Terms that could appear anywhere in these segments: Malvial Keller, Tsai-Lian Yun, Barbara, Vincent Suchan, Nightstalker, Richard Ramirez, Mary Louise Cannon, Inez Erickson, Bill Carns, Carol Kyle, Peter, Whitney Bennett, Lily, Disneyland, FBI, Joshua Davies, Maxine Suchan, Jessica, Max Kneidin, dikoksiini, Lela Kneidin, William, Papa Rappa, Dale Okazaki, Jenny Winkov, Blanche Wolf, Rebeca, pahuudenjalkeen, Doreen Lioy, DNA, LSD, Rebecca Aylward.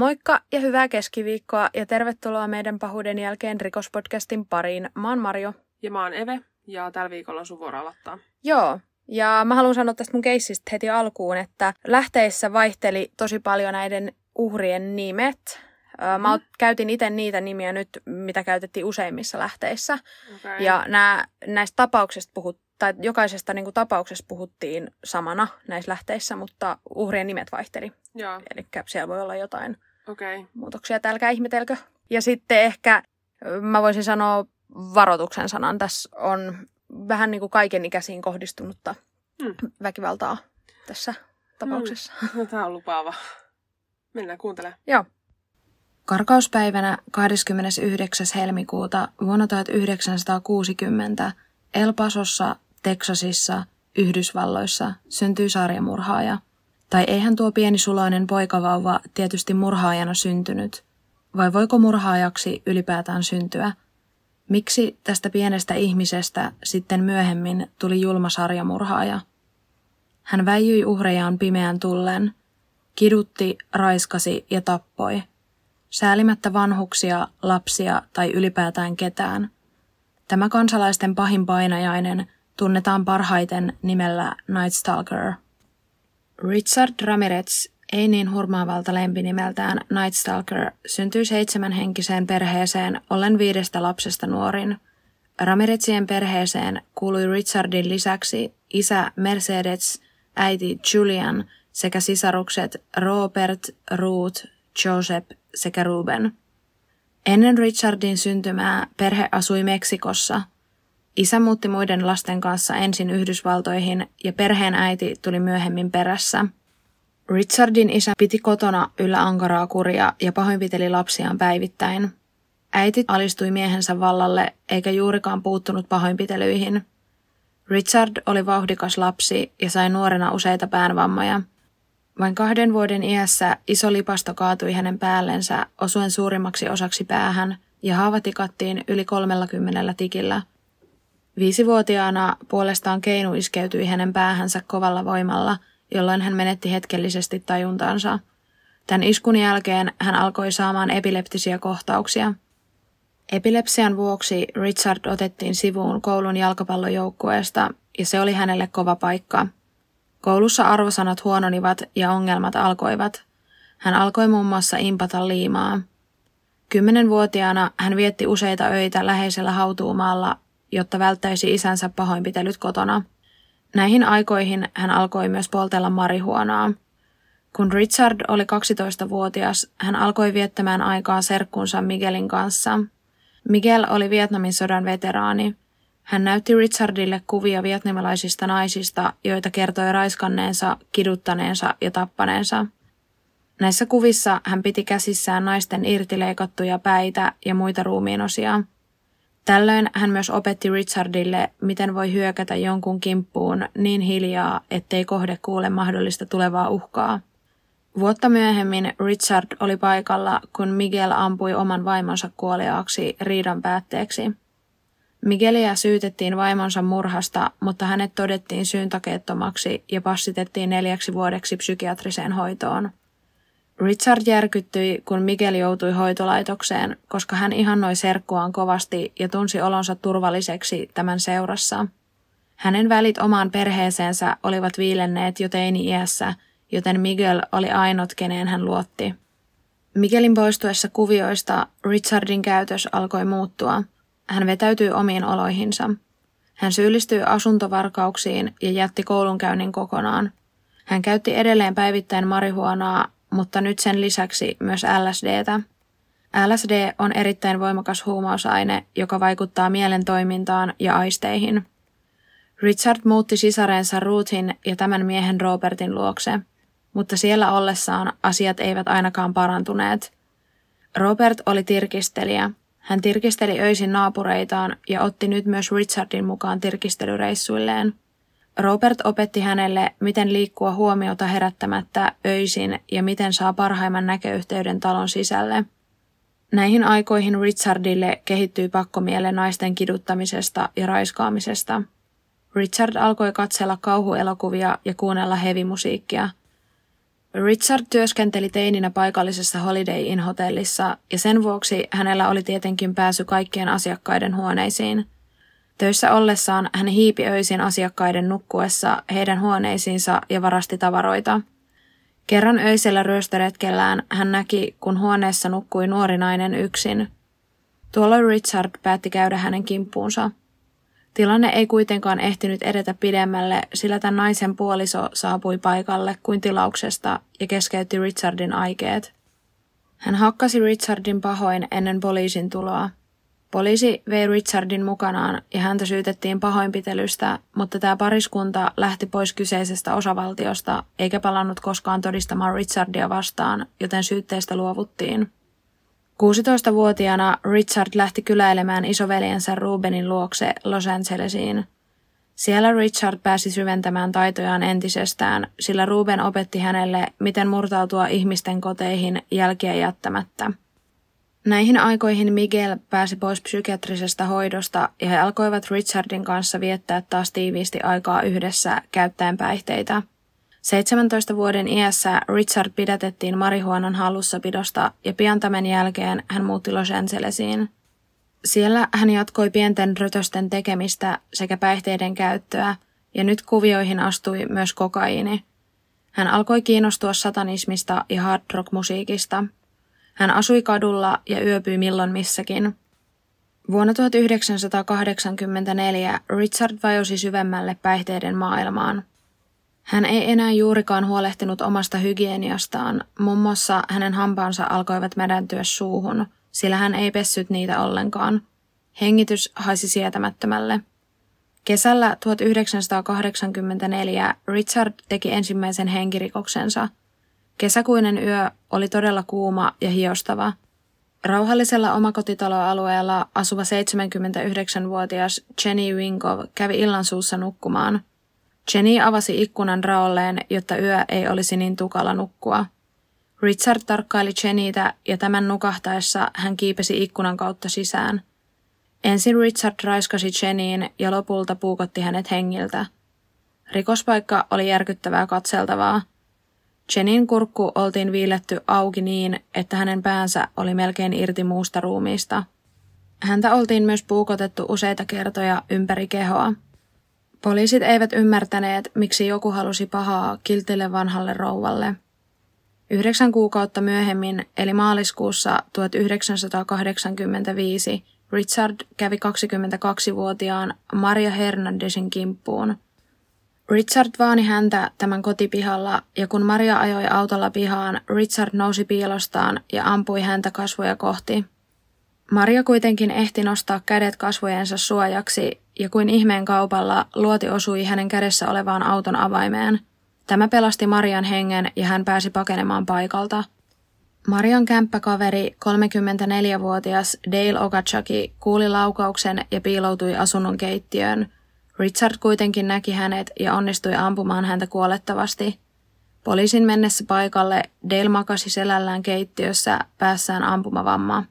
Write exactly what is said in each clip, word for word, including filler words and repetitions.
Moikka ja hyvää keskiviikkoa ja tervetuloa meidän pahuuden jälkeen rikospodcastin pariin. Mä oon Marjo. Ja mä oon Eve ja tällä viikolla sun vuoro aloittaa. Joo. Ja mä haluan sanoa tästä mun keissistä heti alkuun, että lähteissä vaihteli tosi paljon näiden uhrien nimet. Mä mm. käytin itse niitä nimiä nyt, mitä käytettiin useimmissa lähteissä. Okay. Ja nää, näistä tapauksista puhuttiin, tai jokaisesta niin kuin, tapauksesta puhuttiin samana näissä lähteissä, mutta uhrien nimet vaihteli. Eli siellä voi olla jotain okay. muutoksia, että älkää ihmetelkö. Ja sitten ehkä mä voisin sanoa varoituksen sanan. Tässä on vähän niin kuin kaikenikäisiin kohdistunutta mm. väkivaltaa tässä tapauksessa. Mm. Tämä on lupaava. Mennään kuuntelemaan. Joo. Karkauspäivänä kahdeskymmenesyhdeksäs helmikuuta vuonna tuhatyhdeksänsataakuusikymmentä El Pasossa, Teksasissa, Yhdysvalloissa syntyi sarjamurhaaja. Tai eihän tuo pienisuloinen poikavauva tietysti murhaajana syntynyt. Vai voiko murhaajaksi ylipäätään syntyä? Miksi tästä pienestä ihmisestä sitten myöhemmin tuli julma sarjamurhaaja? Hän väijyi uhrejaan pimeän tullen, kidutti, raiskasi ja tappoi. Säälimättä vanhuksia, lapsia tai ylipäätään ketään. Tämä kansalaisten pahin painajainen tunnetaan parhaiten nimellä Nightstalker. Richard Ramirez, ei niin hurmaavalta lempinimeltään Nightstalker, syntyi seitsemänhenkiseen perheeseen ollen viidestä lapsesta nuorin. Ramirezien perheeseen kuului Richardin lisäksi isä Mercedes, äiti Julian sekä sisarukset Robert, Ruth, Joseph sekä Ruben. Ennen Richardin syntymää perhe asui Meksikossa. Isä muutti muiden lasten kanssa ensin Yhdysvaltoihin ja perheen äiti tuli myöhemmin perässä. Richardin isä piti kotona yllä ankaraa kuria ja pahoinpiteli lapsiaan päivittäin. Äiti alistui miehensä vallalle eikä juurikaan puuttunut pahoinpitelyihin. Richard oli vauhdikas lapsi ja sai nuorena useita päänvammoja. Vain kahden vuoden iässä iso lipasto kaatui hänen päällensä osuen suurimmaksi osaksi päähän ja haava tikattiin yli kolmellakymmenellä tikillä. Viisivuotiaana puolestaan keinu iskeytyi hänen päähänsä kovalla voimalla, jolloin hän menetti hetkellisesti tajuntansa. Tämän iskun jälkeen hän alkoi saamaan epileptisiä kohtauksia. Epilepsian vuoksi Richard otettiin sivuun koulun jalkapallojoukkueesta ja se oli hänelle kova paikka. Koulussa arvosanat huononivat ja ongelmat alkoivat. Hän alkoi muun muassa impata liimaa. Kymmenenvuotiaana hän vietti useita öitä läheisellä hautuumaalla, jotta välttäisi isänsä pahoinpitelyt kotona. Näihin aikoihin hän alkoi myös poltella marihuonaa. Kun Richard oli kaksitoistavuotias, hän alkoi viettämään aikaa serkkunsa Miguelin kanssa. Miguel oli Vietnamin sodan veteraani. Hän näytti Richardille kuvia vietnamilaisista naisista, joita kertoi raiskanneensa, kiduttaneensa ja tappaneensa. Näissä kuvissa hän piti käsissään naisten irtileikattuja päitä ja muita ruumiinosia. Tällöin hän myös opetti Richardille, miten voi hyökätä jonkun kimppuun niin hiljaa, ettei kohde kuule mahdollista tulevaa uhkaa. Vuotta myöhemmin Richard oli paikalla, kun Miguel ampui oman vaimonsa kuoliaaksi riidan päätteeksi. Miguelia syytettiin vaimonsa murhasta, mutta hänet todettiin syyntakeettomaksi ja passitettiin neljäksi vuodeksi psykiatriseen hoitoon. Richard järkyttyi, kun Miguel joutui hoitolaitokseen, koska hän ihannoi serkkuaan kovasti ja tunsi olonsa turvalliseksi tämän seurassa. Hänen välit omaan perheeseensä olivat viilenneet jo teini-iässä, joten Miguel oli ainut, keneen hän luotti. Miguelin poistuessa kuvioista Richardin käytös alkoi muuttua. Hän vetäytyi omiin oloihinsa. Hän syyllistyi asuntovarkauksiin ja jätti koulunkäynnin kokonaan. Hän käytti edelleen päivittäin marihuonaa, mutta nyt sen lisäksi myös L S D:tä. L S D on erittäin voimakas huumausaine, joka vaikuttaa mielen toimintaan ja aisteihin. Richard muutti sisarensa Ruthin ja tämän miehen Robertin luokse, mutta siellä ollessaan asiat eivät ainakaan parantuneet. Robert oli tirkistelijä. Hän tirkisteli öisin naapureitaan ja otti nyt myös Richardin mukaan tirkistelyreissuilleen. Robert opetti hänelle, miten liikkua huomiota herättämättä öisin ja miten saa parhaimman näköyhteyden talon sisälle. Näihin aikoihin Richardille kehittyi pakkomielle naisten kiduttamisesta ja raiskaamisesta. Richard alkoi katsella kauhuelokuvia ja kuunnella hevimusiikkia. Richard työskenteli teininä paikallisessa Holiday Inn-hotellissa ja sen vuoksi hänellä oli tietenkin pääsy kaikkien asiakkaiden huoneisiin. Töissä ollessaan hän hiipi öisin asiakkaiden nukkuessa heidän huoneisiinsa ja varasti tavaroita. Kerran öisellä ryöstöretkellään hän näki, kun huoneessa nukkui nuori nainen yksin. Tuolloin Richard päätti käydä hänen kimppuunsa. Tilanne ei kuitenkaan ehtinyt edetä pidemmälle, sillä tämän naisen puoliso saapui paikalle kuin tilauksesta ja keskeytti Richardin aikeet. Hän hakkasi Richardin pahoin ennen poliisin tuloa. Poliisi vei Richardin mukanaan ja häntä syytettiin pahoinpitelystä, mutta tämä pariskunta lähti pois kyseisestä osavaltiosta eikä palannut koskaan todistamaan Richardia vastaan, joten syytteestä luovuttiin. kuusitoistavuotiaana Richard lähti kyläilemään isoveljensä Rubenin luokse Los Angelesiin. Siellä Richard pääsi syventämään taitojaan entisestään, sillä Ruben opetti hänelle, miten murtautua ihmisten koteihin jälkiä jättämättä. Näihin aikoihin Miguel pääsi pois psykiatrisesta hoidosta ja he alkoivat Richardin kanssa viettää taas tiiviisti aikaa yhdessä käyttäen päihteitä. seitsemäntoista vuoden iässä Richard pidätettiin marihuonan hallussapidosta ja pian tämän jälkeen hän muutti Los Angelesiin. Siellä hän jatkoi pienten rötösten tekemistä sekä päihteiden käyttöä ja nyt kuvioihin astui myös kokaiini. Hän alkoi kiinnostua satanismista ja hard rock musiikista. Hän asui kadulla ja yöpyi milloin missäkin. Vuonna tuhatyhdeksänsataakahdeksankymmentäneljä Richard vajosi syvemmälle päihteiden maailmaan. Hän ei enää juurikaan huolehtinut omasta hygieniastaan, muun muassa hänen hampaansa alkoivat mädäntyä suuhun, sillä hän ei pessyt niitä ollenkaan. Hengitys haisi sietämättömälle. Kesällä tuhatyhdeksänsataakahdeksankymmentäneljä Richard teki ensimmäisen henkirikoksensa. Kesäkuinen yö oli todella kuuma ja hiostava. Rauhallisella omakotitaloalueella asuva seitsemänkymmentäyhdeksänvuotias Jenny Winkov kävi illan suussa nukkumaan. Jenny avasi ikkunan raolleen, jotta yö ei olisi niin tukala nukkua. Richard tarkkaili Jennytä ja tämän nukahtaessa hän kiipesi ikkunan kautta sisään. Ensin Richard raiskasi Jennyin ja lopulta puukotti hänet hengiltä. Rikospaikka oli järkyttävää katseltavaa. Jennyn kurkku oltiin viiletty auki niin, että hänen päänsä oli melkein irti muusta ruumiista. Häntä oltiin myös puukotettu useita kertoja ympäri kehoa. Poliisit eivät ymmärtäneet, miksi joku halusi pahaa kiltille vanhalle rouvalle. Yhdeksän kuukautta myöhemmin, eli maaliskuussa tuhatyhdeksänsataakahdeksankymmentäviisi, Richard kävi kaksikymmentäkaksivuotiaan Maria Hernandezin kimppuun. Richard vaani häntä tämän kotipihalla ja kun Maria ajoi autolla pihaan, Richard nousi piilostaan ja ampui häntä kasvoja kohti. Maria kuitenkin ehti nostaa kädet kasvojensa suojaksi ja kuin ihmeen kaupalla luoti osui hänen kädessä olevaan auton avaimeen. Tämä pelasti Marian hengen ja hän pääsi pakenemaan paikalta. Marian kämppäkaveri, kolmekymmentäneljävuotias Dale Okazaki, kuuli laukauksen ja piiloutui asunnon keittiöön. Richard kuitenkin näki hänet ja onnistui ampumaan häntä kuolettavasti. Poliisin mennessä paikalle Dale makasi selällään keittiössä päässään ampumavammaa.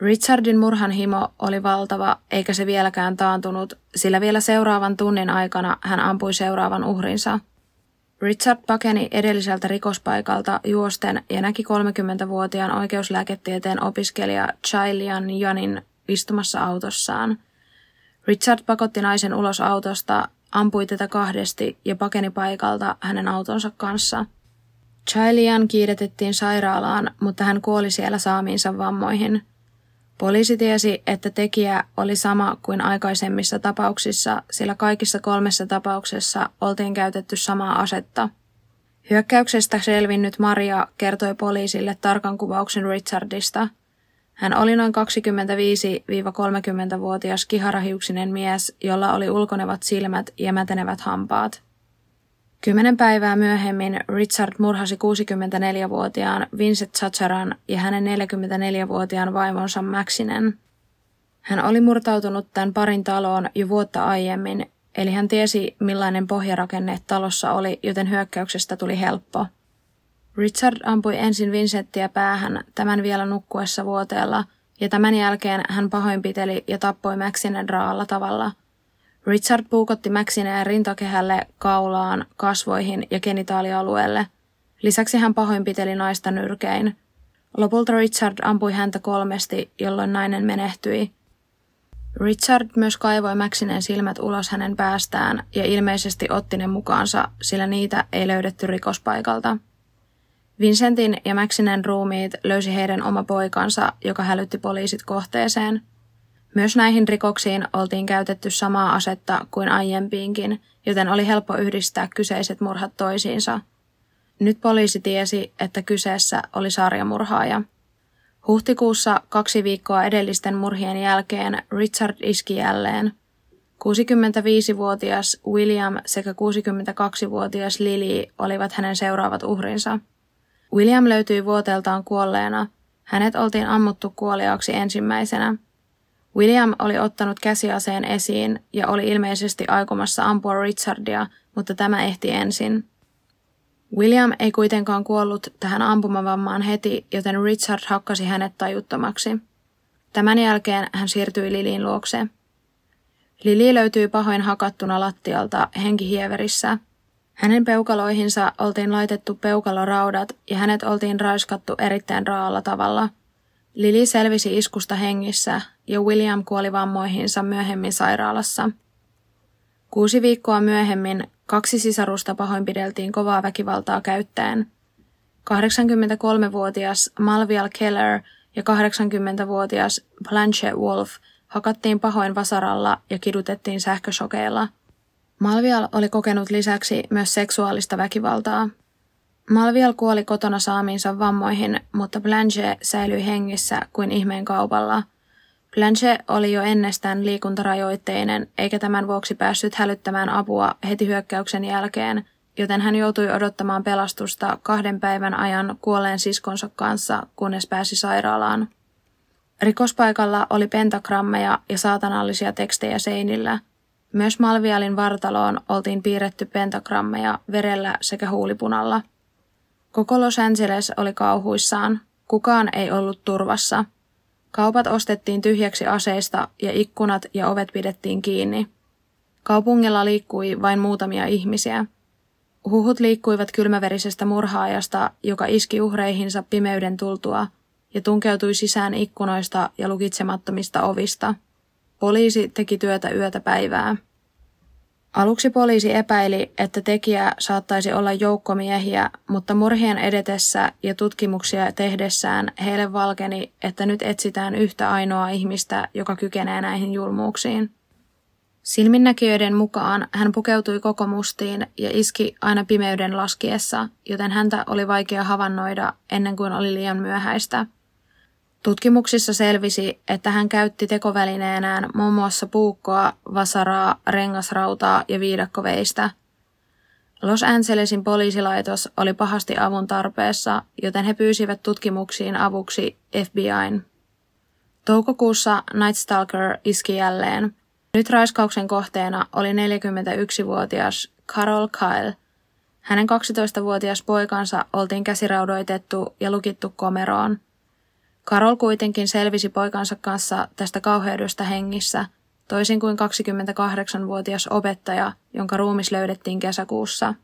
Richardin murhan himo oli valtava eikä se vieläkään taantunut, sillä vielä seuraavan tunnin aikana hän ampui seuraavan uhrinsa. Richard pakeni edelliseltä rikospaikalta juosten ja näki kolmekymmentävuotiaan oikeuslääketieteen opiskelija Tsai-Lian Yunin istumassa autossaan. Richard pakotti naisen ulos autosta, ampui tätä kahdesti ja pakeni paikalta hänen autonsa kanssa. Tsai-Lian kiiretettiin sairaalaan, mutta hän kuoli siellä saamiinsa vammoihin. Poliisi tiesi, että tekijä oli sama kuin aikaisemmissa tapauksissa, sillä kaikissa kolmessa tapauksessa oltiin käytetty samaa asetta. Hyökkäyksestä selvinnyt Maria kertoi poliisille tarkan kuvauksen Richardista. Hän oli noin kaksikymmentäviisi–kolmekymmentävuotias kiharahiuksinen mies, jolla oli ulkonevat silmät ja mätenevät hampaat. Kymmenen päivää myöhemmin Richard murhasi kuusikymmentäneljävuotiaan Vincent Suchanin ja hänen neljäkymmentäneljävuotiaan vaimonsa Maxinen. Hän oli murtautunut tämän parin taloon jo vuotta aiemmin, eli hän tiesi millainen pohjarakenne talossa oli, joten hyökkäyksestä tuli helppo. Richard ampui ensin Vincenttiä päähän tämän vielä nukkuessa vuoteella ja tämän jälkeen hän pahoinpiteli ja tappoi Maxinen raalla tavalla. Richard puukotti Maxineä rintakehälle, kaulaan, kasvoihin ja genitaalialueelle. Lisäksi hän pahoinpiteli naista nyrkein. Lopulta Richard ampui häntä kolmesti, jolloin nainen menehtyi. Richard myös kaivoi Maxinen silmät ulos hänen päästään ja ilmeisesti otti ne mukaansa, sillä niitä ei löydetty rikospaikalta. Vincentin ja Maxinen ruumiit löysi heidän oma poikansa, joka hälytti poliisit kohteeseen. Myös näihin rikoksiin oltiin käytetty samaa asetta kuin aiempiinkin, joten oli helppo yhdistää kyseiset murhat toisiinsa. Nyt poliisi tiesi, että kyseessä oli sarjamurhaaja. Huhtikuussa kaksi viikkoa edellisten murhien jälkeen Richard iski jälleen. kuusikymmentäviisivuotias William sekä kuusikymmentäkaksivuotias Lily olivat hänen seuraavat uhrinsa. William löytyi vuoteeltaan kuolleena. Hänet oltiin ammuttu kuoliaaksi ensimmäisenä. William oli ottanut käsiaseen esiin ja oli ilmeisesti aikomassa ampua Richardia, mutta tämä ehti ensin. William ei kuitenkaan kuollut tähän ampumavammaan heti, joten Richard hakkasi hänet tajuttomaksi. Tämän jälkeen hän siirtyi Lilyn luokse. Lily löytyi pahoin hakattuna lattialta henkihieverissä. Hänen peukaloihinsa oltiin laitettu peukaloraudat ja hänet oltiin raiskattu erittäin raalla tavalla. Lily selvisi iskusta hengissä ja William kuoli vammoihinsa myöhemmin sairaalassa. Kuusi viikkoa myöhemmin kaksi sisarusta pahoinpideltiin kovaa väkivaltaa käyttäen. kahdeksankymmentäkolmevuotias Malvial Keller ja kahdeksankymmentävuotias Blanche Wolf hakattiin pahoin vasaralla ja kidutettiin sähkösokeilla. Malvial oli kokenut lisäksi myös seksuaalista väkivaltaa. Malvial kuoli kotona saamiinsa vammoihin, mutta Blanche säilyi hengissä kuin ihmeen kaupalla. Blanche oli jo ennestään liikuntarajoitteinen, eikä tämän vuoksi päässyt hälyttämään apua heti hyökkäyksen jälkeen, joten hän joutui odottamaan pelastusta kahden päivän ajan kuolleen siskonsa kanssa, kunnes pääsi sairaalaan. Rikospaikalla oli pentagrammeja ja saatanallisia tekstejä seinillä. Myös Malvialin vartaloon oltiin piirretty pentagrammeja verellä sekä huulipunalla. Koko Los Angeles oli kauhuissaan. Kukaan ei ollut turvassa. Kaupat ostettiin tyhjäksi aseista ja ikkunat ja ovet pidettiin kiinni. Kaupungilla liikkui vain muutamia ihmisiä. Huhut liikkuivat kylmäverisestä murhaajasta, joka iski uhreihinsa pimeyden tultua ja tunkeutui sisään ikkunoista ja lukitsemattomista ovista. Poliisi teki työtä yötä päivää. Aluksi poliisi epäili, että tekijä saattaisi olla joukkomiehiä, mutta murhien edetessä ja tutkimuksia tehdessään heille valkeni, että nyt etsitään yhtä ainoaa ihmistä, joka kykenee näihin julmuuksiin. Silminnäkijöiden mukaan hän pukeutui koko mustiin ja iski aina pimeyden laskiessa, joten häntä oli vaikea havainnoida ennen kuin oli liian myöhäistä. Tutkimuksissa selvisi, että hän käytti tekovälineenään muun muassa puukkoa, vasaraa, rengasrautaa ja viidakkoveistä. Los Angelesin poliisilaitos oli pahasti avun tarpeessa, joten he pyysivät tutkimuksiin avuksi F B I:n. Toukokuussa Nightstalker iski jälleen. Nyt raiskauksen kohteena oli neljäkymmentäyksivuotias Carol Kyle. Hänen kaksitoistavuotias poikansa oltiin käsiraudoitettu ja lukittu komeroon. Carol kuitenkin selvisi poikansa kanssa tästä kauheudesta hengissä, toisin kuin kaksikymmentäkahdeksanvuotias opettaja, jonka ruumis löydettiin kesäkuussa.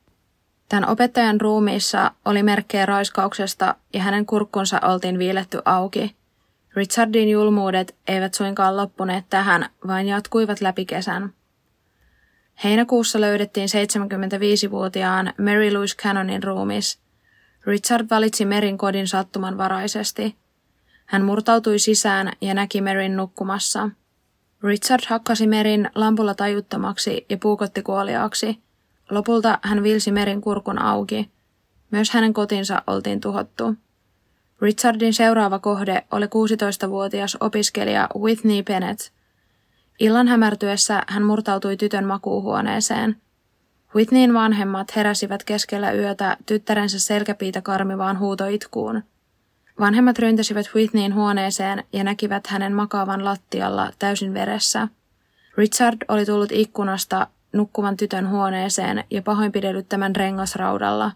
Tämän opettajan ruumiissa oli merkkejä raiskauksesta ja hänen kurkkunsa oltiin viiletty auki. Richardin julmuudet eivät suinkaan loppuneet tähän, vaan jatkuivat läpi kesän. Heinäkuussa löydettiin seitsemänkymmentäviisivuotiaan Mary Louise Cannonin ruumis. Richard valitsi Maryn kodin sattumanvaraisesti. Hän murtautui sisään ja näki Maryn nukkumassa. Richard hakkasi Maryn lampulla tajuttomaksi ja puukotti kuoliaaksi. Lopulta hän vilsi Maryn kurkun auki. Myös hänen kotinsa oltiin tuhottu. Richardin seuraava kohde oli kuusitoistavuotias opiskelija Whitney Bennett. Illan hämärtyessä hän murtautui tytön makuuhuoneeseen. Whitneyn vanhemmat heräsivät keskellä yötä tyttärensä selkäpiitä karmivaan huutoitkuun. Vanhemmat ryntäsivät Whitneyn huoneeseen ja näkivät hänen makaavan lattialla täysin veressä. Richard oli tullut ikkunasta nukkuvan tytön huoneeseen ja pahoinpidellyt tämän rengasraudalla.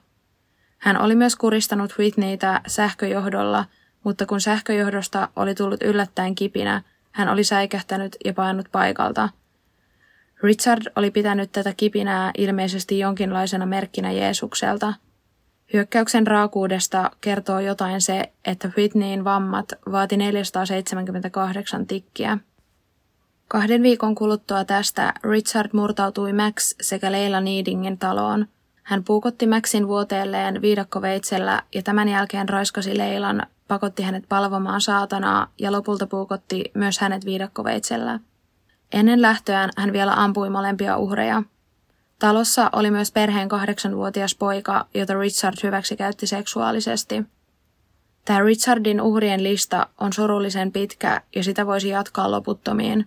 Hän oli myös kuristanut Whitneytä sähköjohdolla, mutta kun sähköjohdosta oli tullut yllättäen kipinä, hän oli säikähtänyt ja painut paikalta. Richard oli pitänyt tätä kipinää ilmeisesti jonkinlaisena merkkinä Jeesukselta. Hyökkäyksen raakuudesta kertoo jotain se, että Whitneyin vammat vaati neljäsataaseitsemänkymmentäkahdeksan tikkiä. Kahden viikon kuluttua tästä Richard murtautui Max sekä Lela Kneidinin taloon. Hän puukotti Maxin vuoteelleen viidakkoveitsellä ja tämän jälkeen raiskasi Leilan, pakotti hänet palvomaan saatanaa ja lopulta puukotti myös hänet viidakkoveitsellä. Ennen lähtöään hän vielä ampui molempia uhreja. Talossa oli myös perheen kahdeksanvuotias poika, jota Richard hyväksikäytti seksuaalisesti. Tämä Richardin uhrien lista on surullisen pitkä ja sitä voisi jatkaa loputtomiin.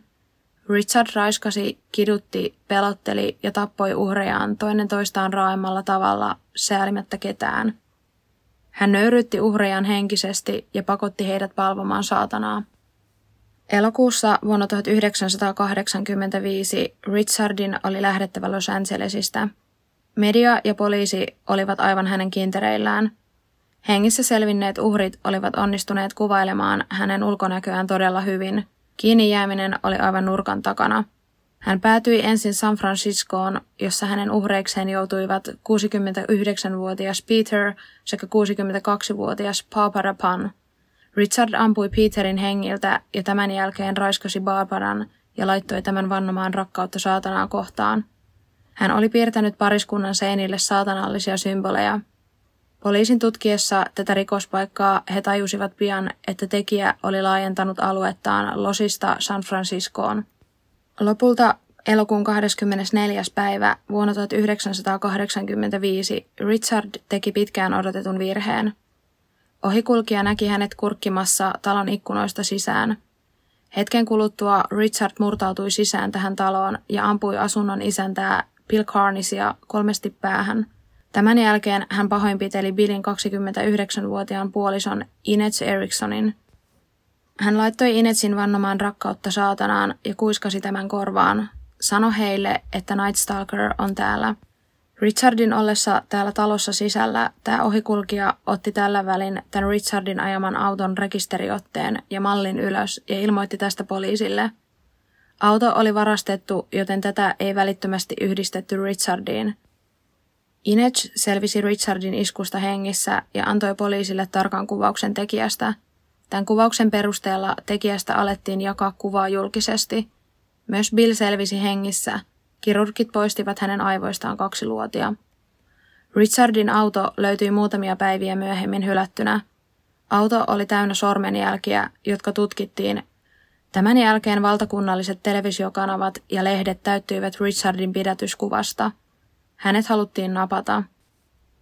Richard raiskasi, kidutti, pelotteli ja tappoi uhrejaan toinen toistaan raaemmalla tavalla, säälimättä ketään. Hän nöyrytti uhrejaan henkisesti ja pakotti heidät palvomaan saatanaa. Elokuussa vuonna tuhatyhdeksänsataakahdeksankymmentäviisi Richardin oli lähdettävä Los Angelesista. Media ja poliisi olivat aivan hänen kintereillään. Hengissä selvinneet uhrit olivat onnistuneet kuvailemaan hänen ulkonäköään todella hyvin. Kiinni jääminen oli aivan nurkan takana. Hän päätyi ensin San Franciscoon, jossa hänen uhreikseen joutuivat kuusikymmentäyhdeksänvuotias Peter sekä kuusikymmentäkaksivuotias Papa Rappan. Richard ampui Peterin hengiltä ja tämän jälkeen raiskasi Barbaran ja laittoi tämän vannomaan rakkautta saatanaa kohtaan. Hän oli piirtänyt pariskunnan seinille saatanallisia symboleja. Poliisin tutkiessa tätä rikospaikkaa he tajusivat pian, että tekijä oli laajentanut aluettaan Losista San Franciscoon. Lopulta elokuun kahdeskymmenesneljäs päivä vuonna tuhatyhdeksänsataakahdeksankymmentäviisi Richard teki pitkään odotetun virheen. Ohikulkija näki hänet kurkkimassa talon ikkunoista sisään. Hetken kuluttua Richard murtautui sisään tähän taloon ja ampui asunnon isäntää Bill Carnsia kolmesti päähän. Tämän jälkeen hän pahoinpiteli Billin kaksikymmentäyhdeksänvuotiaan puolison Inez Ericksonin. Hän laittoi Inezin vannomaan rakkautta saatanaan ja kuiskasi tämän korvaan. Sano heille, että Nightstalker on täällä. Richardin ollessa täällä talossa sisällä tämä ohikulkija otti tällä välin tämän Richardin ajaman auton rekisteriotteen ja mallin ylös ja ilmoitti tästä poliisille. Auto oli varastettu, joten tätä ei välittömästi yhdistetty Richardiin. Inez selvisi Richardin iskusta hengissä ja antoi poliisille tarkan kuvauksen tekijästä. Tämän kuvauksen perusteella tekijästä alettiin jakaa kuvaa julkisesti. Myös Bill selvisi hengissä. Kirurgit poistivat hänen aivoistaan kaksi luotia. Richardin auto löytyi muutamia päiviä myöhemmin hylättynä. Auto oli täynnä sormenjälkiä, jotka tutkittiin. Tämän jälkeen valtakunnalliset televisiokanavat ja lehdet täyttyivät Richardin pidätyskuvasta. Hänet haluttiin napata.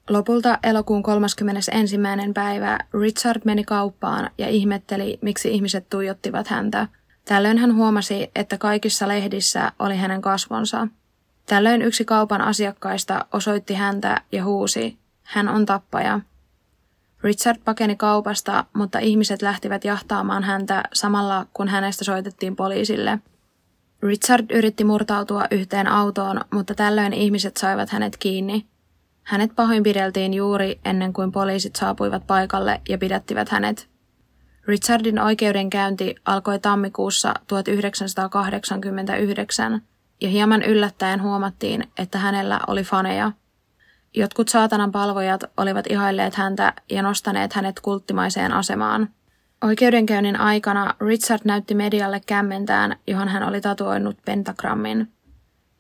Lopulta elokuun kolmaskymmenesensimmäinen päivä Richard meni kauppaan ja ihmetteli, miksi ihmiset tuijottivat häntä. Tällöin hän huomasi, että kaikissa lehdissä oli hänen kasvonsa. Tällöin yksi kaupan asiakkaista osoitti häntä ja huusi, hän on tappaja. Richard pakeni kaupasta, mutta ihmiset lähtivät jahtaamaan häntä samalla, kun hänestä soitettiin poliisille. Richard yritti murtautua yhteen autoon, mutta tällöin ihmiset saivat hänet kiinni. Hänet pahoinpideltiin juuri ennen kuin poliisit saapuivat paikalle ja pidättivät hänet. Richardin oikeudenkäynti alkoi tammikuussa tuhatyhdeksänsataakahdeksankymmentäyhdeksän ja hieman yllättäen huomattiin, että hänellä oli faneja. Jotkut saatanan palvojat olivat ihailleet häntä ja nostaneet hänet kulttimaiseen asemaan. Oikeudenkäynnin aikana Richard näytti medialle kämmentään, johon hän oli tatuoinut pentagrammin.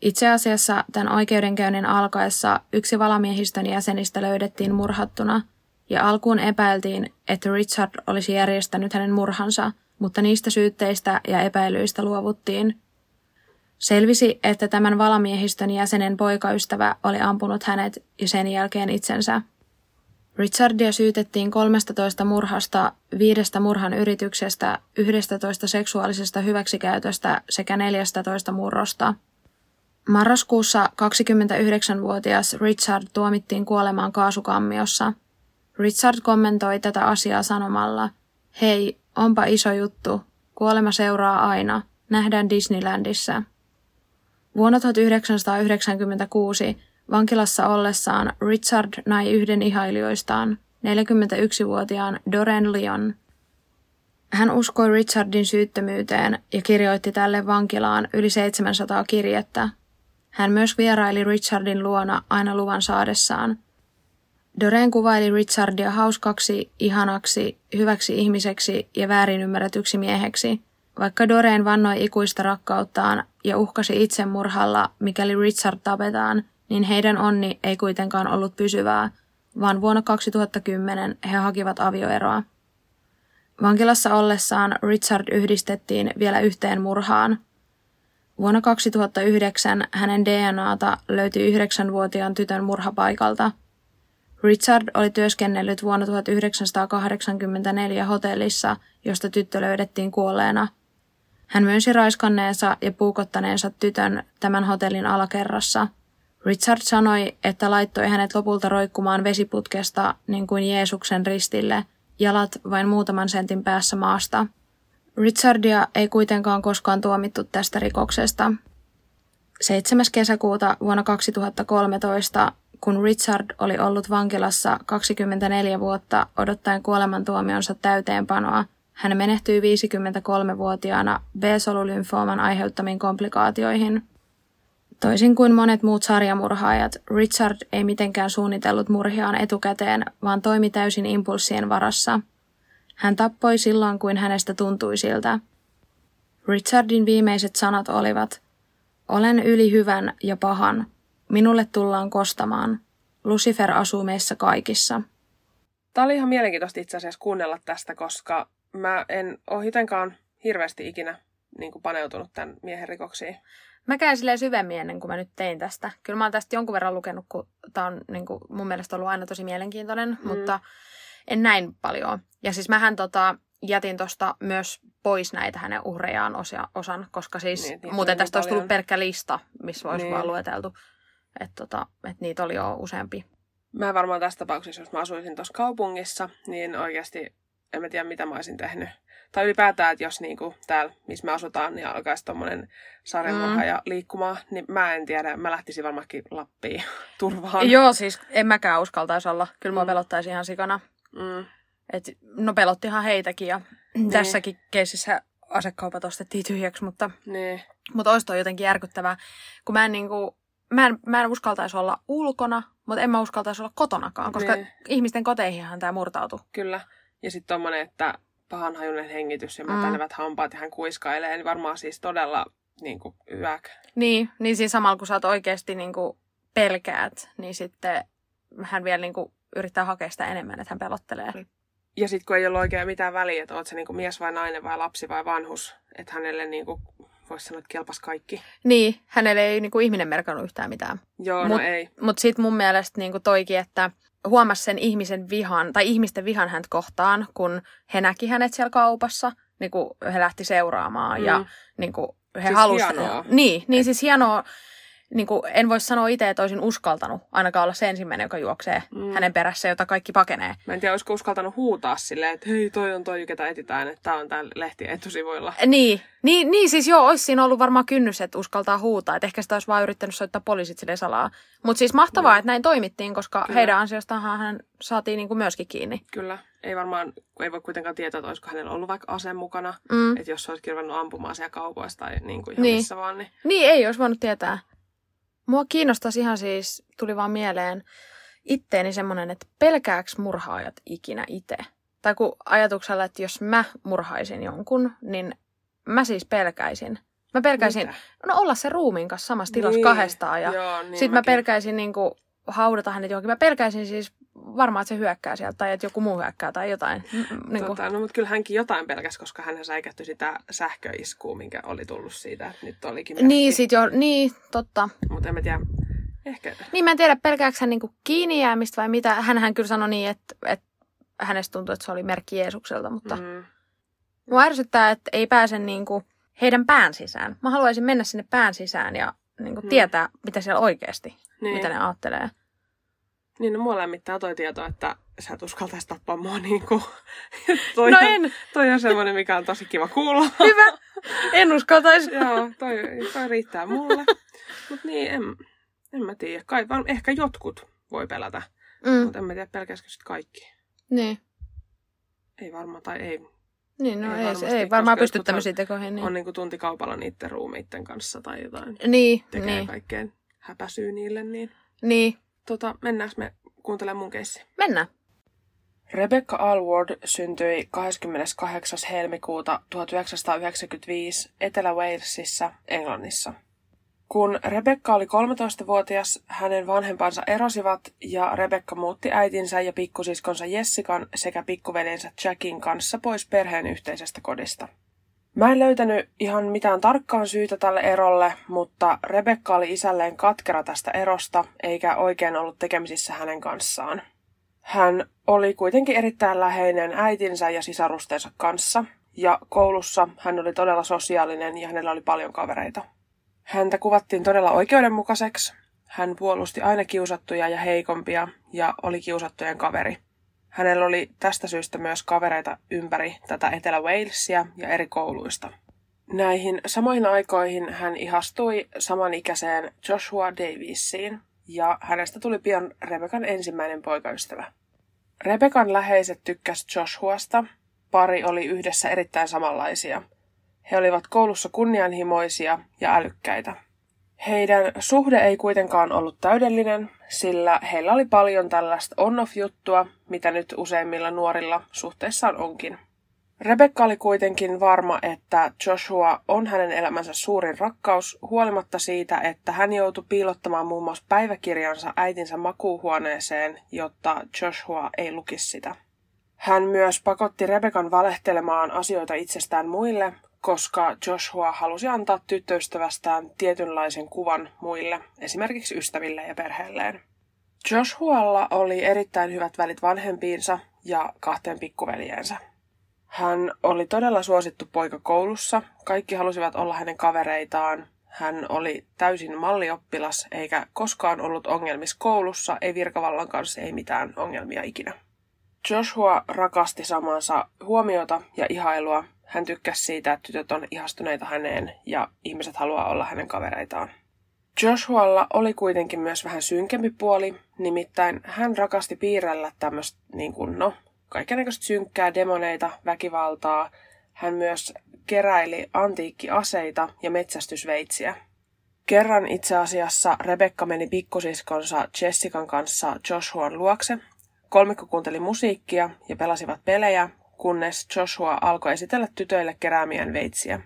Itse asiassa tämän oikeudenkäynnin alkaessa yksi valamiehistön jäsenistä löydettiin murhattuna, ja alkuun epäiltiin, että Richard olisi järjestänyt hänen murhansa, mutta niistä syytteistä ja epäilyistä luovuttiin. Selvisi, että tämän valamiehistön jäsenen poikaystävä oli ampunut hänet ja sen jälkeen itsensä. Richardia syytettiin kolmestatoista murhasta, viidestä murhan yrityksestä, yhdestätoista seksuaalisesta hyväksikäytöstä sekä neljästätoista murrosta. Marraskuussa kaksikymmentäyhdeksänvuotias Richard tuomittiin kuolemaan kaasukammiossa. Richard kommentoi tätä asiaa sanomalla, hei, onpa iso juttu, kuolema seuraa aina, nähdään Disneylandissa. Vuonna tuhatyhdeksänsataayhdeksänkymmentäkuusi vankilassa ollessaan Richard nai yhden ihailijoistaan, neljäkymmentäyksivuotiaan Doreen Lioyn. Hän uskoi Richardin syyttömyyteen ja kirjoitti tälle vankilaan yli seitsemänsataa kirjettä. Hän myös vieraili Richardin luona aina luvan saadessaan. Doreen kuvaili Richardia hauskaksi, ihanaksi, hyväksi ihmiseksi ja väärin ymmärretyksi mieheksi, vaikka Doreen vannoi ikuista rakkauttaan ja uhkasi itsemurhalla, mikäli Richard tapetaan, niin heidän onni ei kuitenkaan ollut pysyvää, vaan vuonna kaksituhattakymmenen he hakivat avioeroa. Vankilassa ollessaan Richard yhdistettiin vielä yhteen murhaan. Vuonna kaksituhattayhdeksän hänen D N A:ta löytyi yhdeksänvuotiaan tytön murhapaikalta. Richard oli työskennellyt vuonna tuhatyhdeksänsataakahdeksankymmentäneljä hotellissa, josta tyttö löydettiin kuolleena. Hän myönsi raiskanneensa ja puukottaneensa tytön tämän hotellin alakerrassa. Richard sanoi, että laittoi hänet lopulta roikkumaan vesiputkesta niin kuin Jeesuksen ristille, jalat vain muutaman sentin päässä maasta. Richardia ei kuitenkaan koskaan tuomittu tästä rikoksesta. seitsemäs kesäkuuta vuonna kaksituhattakolmetoista, kun Richard oli ollut vankilassa kaksikymmentäneljä vuotta odottaen kuolemantuomionsa täyteenpanoa, hän menehtyi viisikymmentäkolmevuotiaana B-solulymfooman aiheuttamiin komplikaatioihin. Toisin kuin monet muut sarjamurhaajat, Richard ei mitenkään suunnitellut murhiaan etukäteen, vaan toimi täysin impulssien varassa. Hän tappoi silloin, kuin hänestä tuntui siltä. Richardin viimeiset sanat olivat: "Olen yli hyvän ja pahan. Minulle tullaan kostamaan. Lucifer asuu meissä kaikissa." Tämä oli ihan mielenkiintoista itse asiassa kuunnella tästä, koska mä en ole jotenkaan hirveästi ikinä niin kuin paneutunut tämän miehen rikoksiin. Mä käyn silleen syvemmin ennen kuin mä nyt tein tästä. Kyllä mä oon tästä jonkun verran lukenut, kun tää on niin kuin, mun mielestä ollut aina tosi mielenkiintoinen, mm. mutta en näin paljon. Ja siis mähän tota, jätin tosta myös pois näitä hänen uhrejaan osia, osan, koska siis niin, muuten tästä niin olisi tullut pelkkä lista, missä olisi niin vaan lueteltu. Että tota, et niitä oli jo useampi. Mä varmaan tässä tapauksessa, jos mä asuisin tuossa kaupungissa, niin oikeasti en mä tiedä, mitä mä olisin tehnyt. Tai ylipäätään, että jos niinku täällä, missä me asutaan, niin alkaisi tommonen sarjamurhaaja mm. liikkumaan, niin mä en tiedä. Mä lähtisin varmaankin Lappiin turvaan. Joo, siis en mäkään uskaltaisi olla. Kyllä mua mm. pelottaisi ihan sikana. Mm. Et, no pelottihan heitäkin ja niin. Tässäkin keisissä asekaupat ostettiin tyhjäksi, mutta, niin. mutta olisi toi jotenkin järkyttävää. Kun mä en niinku... Mä en, mä en uskaltaisi olla ulkona, mutta en mä uskaltaisi olla kotonakaan, koska niin. ihmisten koteihinhan tämä murtautui. Kyllä. Ja sitten tommonen, että pahanhajunen hengitys ja mätänevät mm. hampaat ja hän kuiskailee, niin varmaan siis todella niin kuin, yäk. Niin, niin siinä samalla kun sä oot oikeasti niin kuin, pelkäät, niin sitten hän vielä niin kuin, yrittää hakea sitä enemmän, että hän pelottelee. Ja sitten kun ei ole oikein mitään väliä, että oot sä niin kuin, mies vai nainen vai lapsi vai vanhus, että hänelle niin kuin, voisi sanoa, että kelpas kaikki. Niin, hänelle ei niin kuin, ihminen merkannut yhtään mitään. Joo, mut, no ei. Mutta sitten mun mielestä niin kuin toikin, että huomasi sen ihmisen vihan, tai ihmisten vihan häntä kohtaan, kun he näki hänet siellä kaupassa, niin kun he lähti seuraamaan. Mm. Ja niin kun he siis halusi... hienoa. Niin, niin siis hienoa. Niin kun en voi sanoa itse, että olisin uskaltanut ainakaan olla se ensimmäinen, joka juoksee mm. hänen perässä, jota kaikki pakenee. Mä en tiedä, olisiko uskaltanut huutaa silleen, että hei, toi on toi, ketä etitään, että tää on täällä lehtien etusivuilla. Niin, niin, niin siis joo, olisi siinä ollut varmaan kynnys, että uskaltaa huutaa. Että ehkä sitä olisi vaan yrittänyt soittaa poliisit silleen salaa. Mutta siis mahtavaa, no. että näin toimittiin, koska kyllä. heidän ansiostaanhan hän saatiin niinku myöskin kiinni. Kyllä, ei varmaan, ei voi kuitenkaan tietää, että olisiko hänellä ollut vaikka ase mukana. Mm. Että jos olisi kirvannut ampumaan siellä kaupoissa tai niinku ihan niin. missä vaan. Niin... niin, ei olisi voinut tietää. Mua kiinnostaisi ihan siis, tuli vaan mieleen itteeni semmoinen, että pelkääks murhaajat ikinä itse? Tai kun ajatuksella, että jos mä murhaisin jonkun, niin mä siis pelkäisin. Mä pelkäisin, mitä? No olla se ruumiin kanssa samassa tilassa niin. kahdestaan ja joo, niin sit mäkin. Mä pelkäisin niinku haudata hänet johonkin. Mä pelkäisin siis varmaan, että se hyökkää sieltä tai että joku muu hyökkää tai jotain. Niin tota, kun... No mutta kyllä hänkin jotain pelkäsi, koska hän säikähtyi sitä sähköiskua, minkä oli tullut siitä, että nyt olikin merkki. Niin, sit jo, niin totta. Mutta en mä tiedä, ehkä... Niin mä en tiedä, pelkääkö hän niinku kiinni jäämistä vai mitä. Hänhän kyllä sanoi niin, että, että hänestä tuntui, että se oli merkki Jeesukselta, mutta... Mm. Mua ärsyttää, että ei pääse niinku heidän pään sisään. Mä haluaisin mennä sinne pään sisään ja niinku mm. tietää, mitä siellä oikeasti, niin. mitä ne ajattelee. Niin, no mua lämmittää toi tieto, että sä et uskaltais tappaa mua niin kuin... Toi no on, en! Toi on semmoinen, mikä on tosi kiva kuulla. Hyvä! En uskaltais. Joo, toi, toi riittää mulle. Mut niin, en, en mä tiedä. Kai, vaan ehkä jotkut voi pelätä. Mm. Mut en mä tiedä, pelkäisikö sit kaikki. Niin. Ei varmaan, tai ei. Niin, no ei, ei, se, ei varmaan pysty tämmöisiä tekoihin. Niin. On niinku tuntikaupalla niitten ruumiitten kanssa tai jotain. Niin, tekee niin. Tekee kaikkeen häpäsyy niille, niin... Niin. Tota, mennäänkö me kuuntele mun keissi. Mennään. Rebecca Aylward syntyi kahdeskymmeneskahdeksas helmikuuta tuhatyhdeksänsataayhdeksänkymmentäviisi Etelä-Walesissa, Englannissa. Kun Rebecca oli kolmetoistavuotias, hänen vanhempansa erosivat ja Rebecca muutti äitinsä ja pikkusiskonsa Jessican sekä pikkuvelinsä Jackin kanssa pois perheen yhteisestä kodista. Mä en löytänyt ihan mitään tarkkaan syytä tälle erolle, mutta Rebecca oli isälleen katkera tästä erosta eikä oikein ollut tekemisissä hänen kanssaan. Hän oli kuitenkin erittäin läheinen äitinsä ja sisarustensa kanssa, ja koulussa hän oli todella sosiaalinen ja hänellä oli paljon kavereita. Häntä kuvattiin todella oikeudenmukaiseksi, hän puolusti aina kiusattuja ja heikompia ja oli kiusattujen kaveri. Hänellä oli tästä syystä myös kavereita ympäri tätä Etelä-Walesia ja eri kouluista. Näihin samoihin aikoihin hän ihastui samanikäiseen Joshua Daviesiin, ja hänestä tuli pian Rebeccan ensimmäinen poikaystävä. Rebeccan läheiset tykkäsivät Joshuasta. Pari oli yhdessä erittäin samanlaisia. He olivat koulussa kunnianhimoisia ja älykkäitä. Heidän suhde ei kuitenkaan ollut täydellinen, sillä heillä oli paljon tällaista on-off-juttua, mitä nyt useimmilla nuorilla suhteissaan onkin. Rebecca oli kuitenkin varma, että Joshua on hänen elämänsä suurin rakkaus, huolimatta siitä, että hän joutui piilottamaan muun muassa päiväkirjansa äitinsä makuuhuoneeseen, jotta Joshua ei lukisi sitä. Hän myös pakotti Rebeccan valehtelemaan asioita itsestään muille, koska Joshua halusi antaa tyttöystävästään tietynlaisen kuvan muille, esimerkiksi ystäville ja perheelleen. Joshualla oli erittäin hyvät välit vanhempiinsa ja kahteen pikkuveljeensä. Hän oli todella suosittu poika koulussa, kaikki halusivat olla hänen kavereitaan, hän oli täysin mallioppilas eikä koskaan ollut ongelmissa koulussa, ei virkavallan kanssa, ei mitään ongelmia ikinä. Joshua rakasti samansa huomiota ja ihailua, hän tykkäsi siitä, että tytöt on ihastuneita häneen ja ihmiset haluaa olla hänen kavereitaan. Joshualla oli kuitenkin myös vähän synkempi puoli, nimittäin hän rakasti piirrellä tämmöistä niin kuin no, kaikennäköistä synkkää, demoneita, väkivaltaa. Hän myös keräili antiikkiaseita ja metsästysveitsiä. Kerran itse asiassa Rebecca meni pikkusiskonsa Jessican kanssa Joshuan luokse. Kolmikko kuunteli musiikkia ja pelasivat pelejä, kunnes Joshua alkoi esitellä tytöille keräämien veitsiä.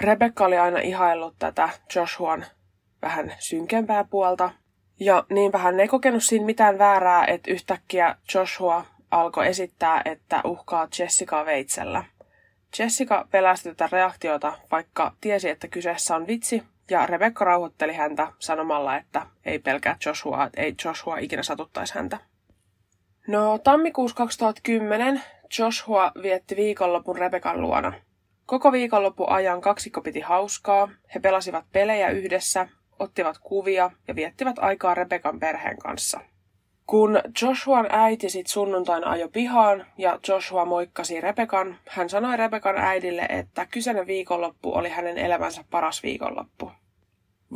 Rebecca oli aina ihaillut tätä Joshuan vähän synkempää puolta, ja niinpä hän ei kokenut siinä mitään väärää, että yhtäkkiä Joshua alkoi esittää, että uhkaa Jessicaa veitsellä. Jessica pelästyi tätä reaktiota, vaikka tiesi, että kyseessä on vitsi, ja Rebecca rauhoitteli häntä sanomalla, että ei pelkää Joshuaa, ei Joshua ikinä satuttaisi häntä. No, tammikuussa kaksituhattakymmenen Joshua vietti viikonlopun Rebeccan luona. Koko viikonlopun ajan kaksikko piti hauskaa, he pelasivat pelejä yhdessä, ottivat kuvia ja viettivät aikaa Rebeccan perheen kanssa. Kun Joshuan äiti sit sunnuntaina ajoi pihaan ja Joshua moikkasi Rebeccan, hän sanoi Rebeccan äidille, että kyseinen viikonloppu oli hänen elämänsä paras viikonloppu.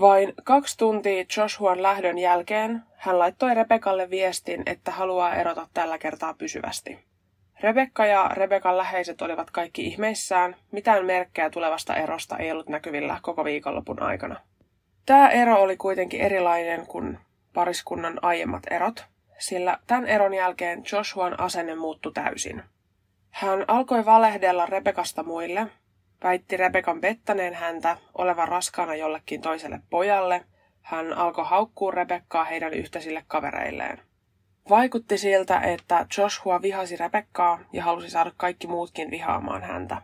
Vain kaksi tuntia Joshuan lähdön jälkeen hän laittoi Rebeccalle viestin, että haluaa erota tällä kertaa pysyvästi. Rebecca ja Rebeccan läheiset olivat kaikki ihmeissään, mitään merkkejä tulevasta erosta ei ollut näkyvillä koko viikonlopun aikana. Tämä ero oli kuitenkin erilainen kuin pariskunnan aiemmat erot, sillä tämän eron jälkeen Joshuan asenne muuttui täysin. Hän alkoi valehdella Rebeccasta muille, väitti Rebeccan pettäneen häntä olevan raskaana jollekin toiselle pojalle, hän alkoi haukkua Rebeccaa heidän yhteisille kavereilleen. Vaikutti siltä, että Joshua vihasi Rebeccaa ja halusi saada kaikki muutkin vihaamaan häntä.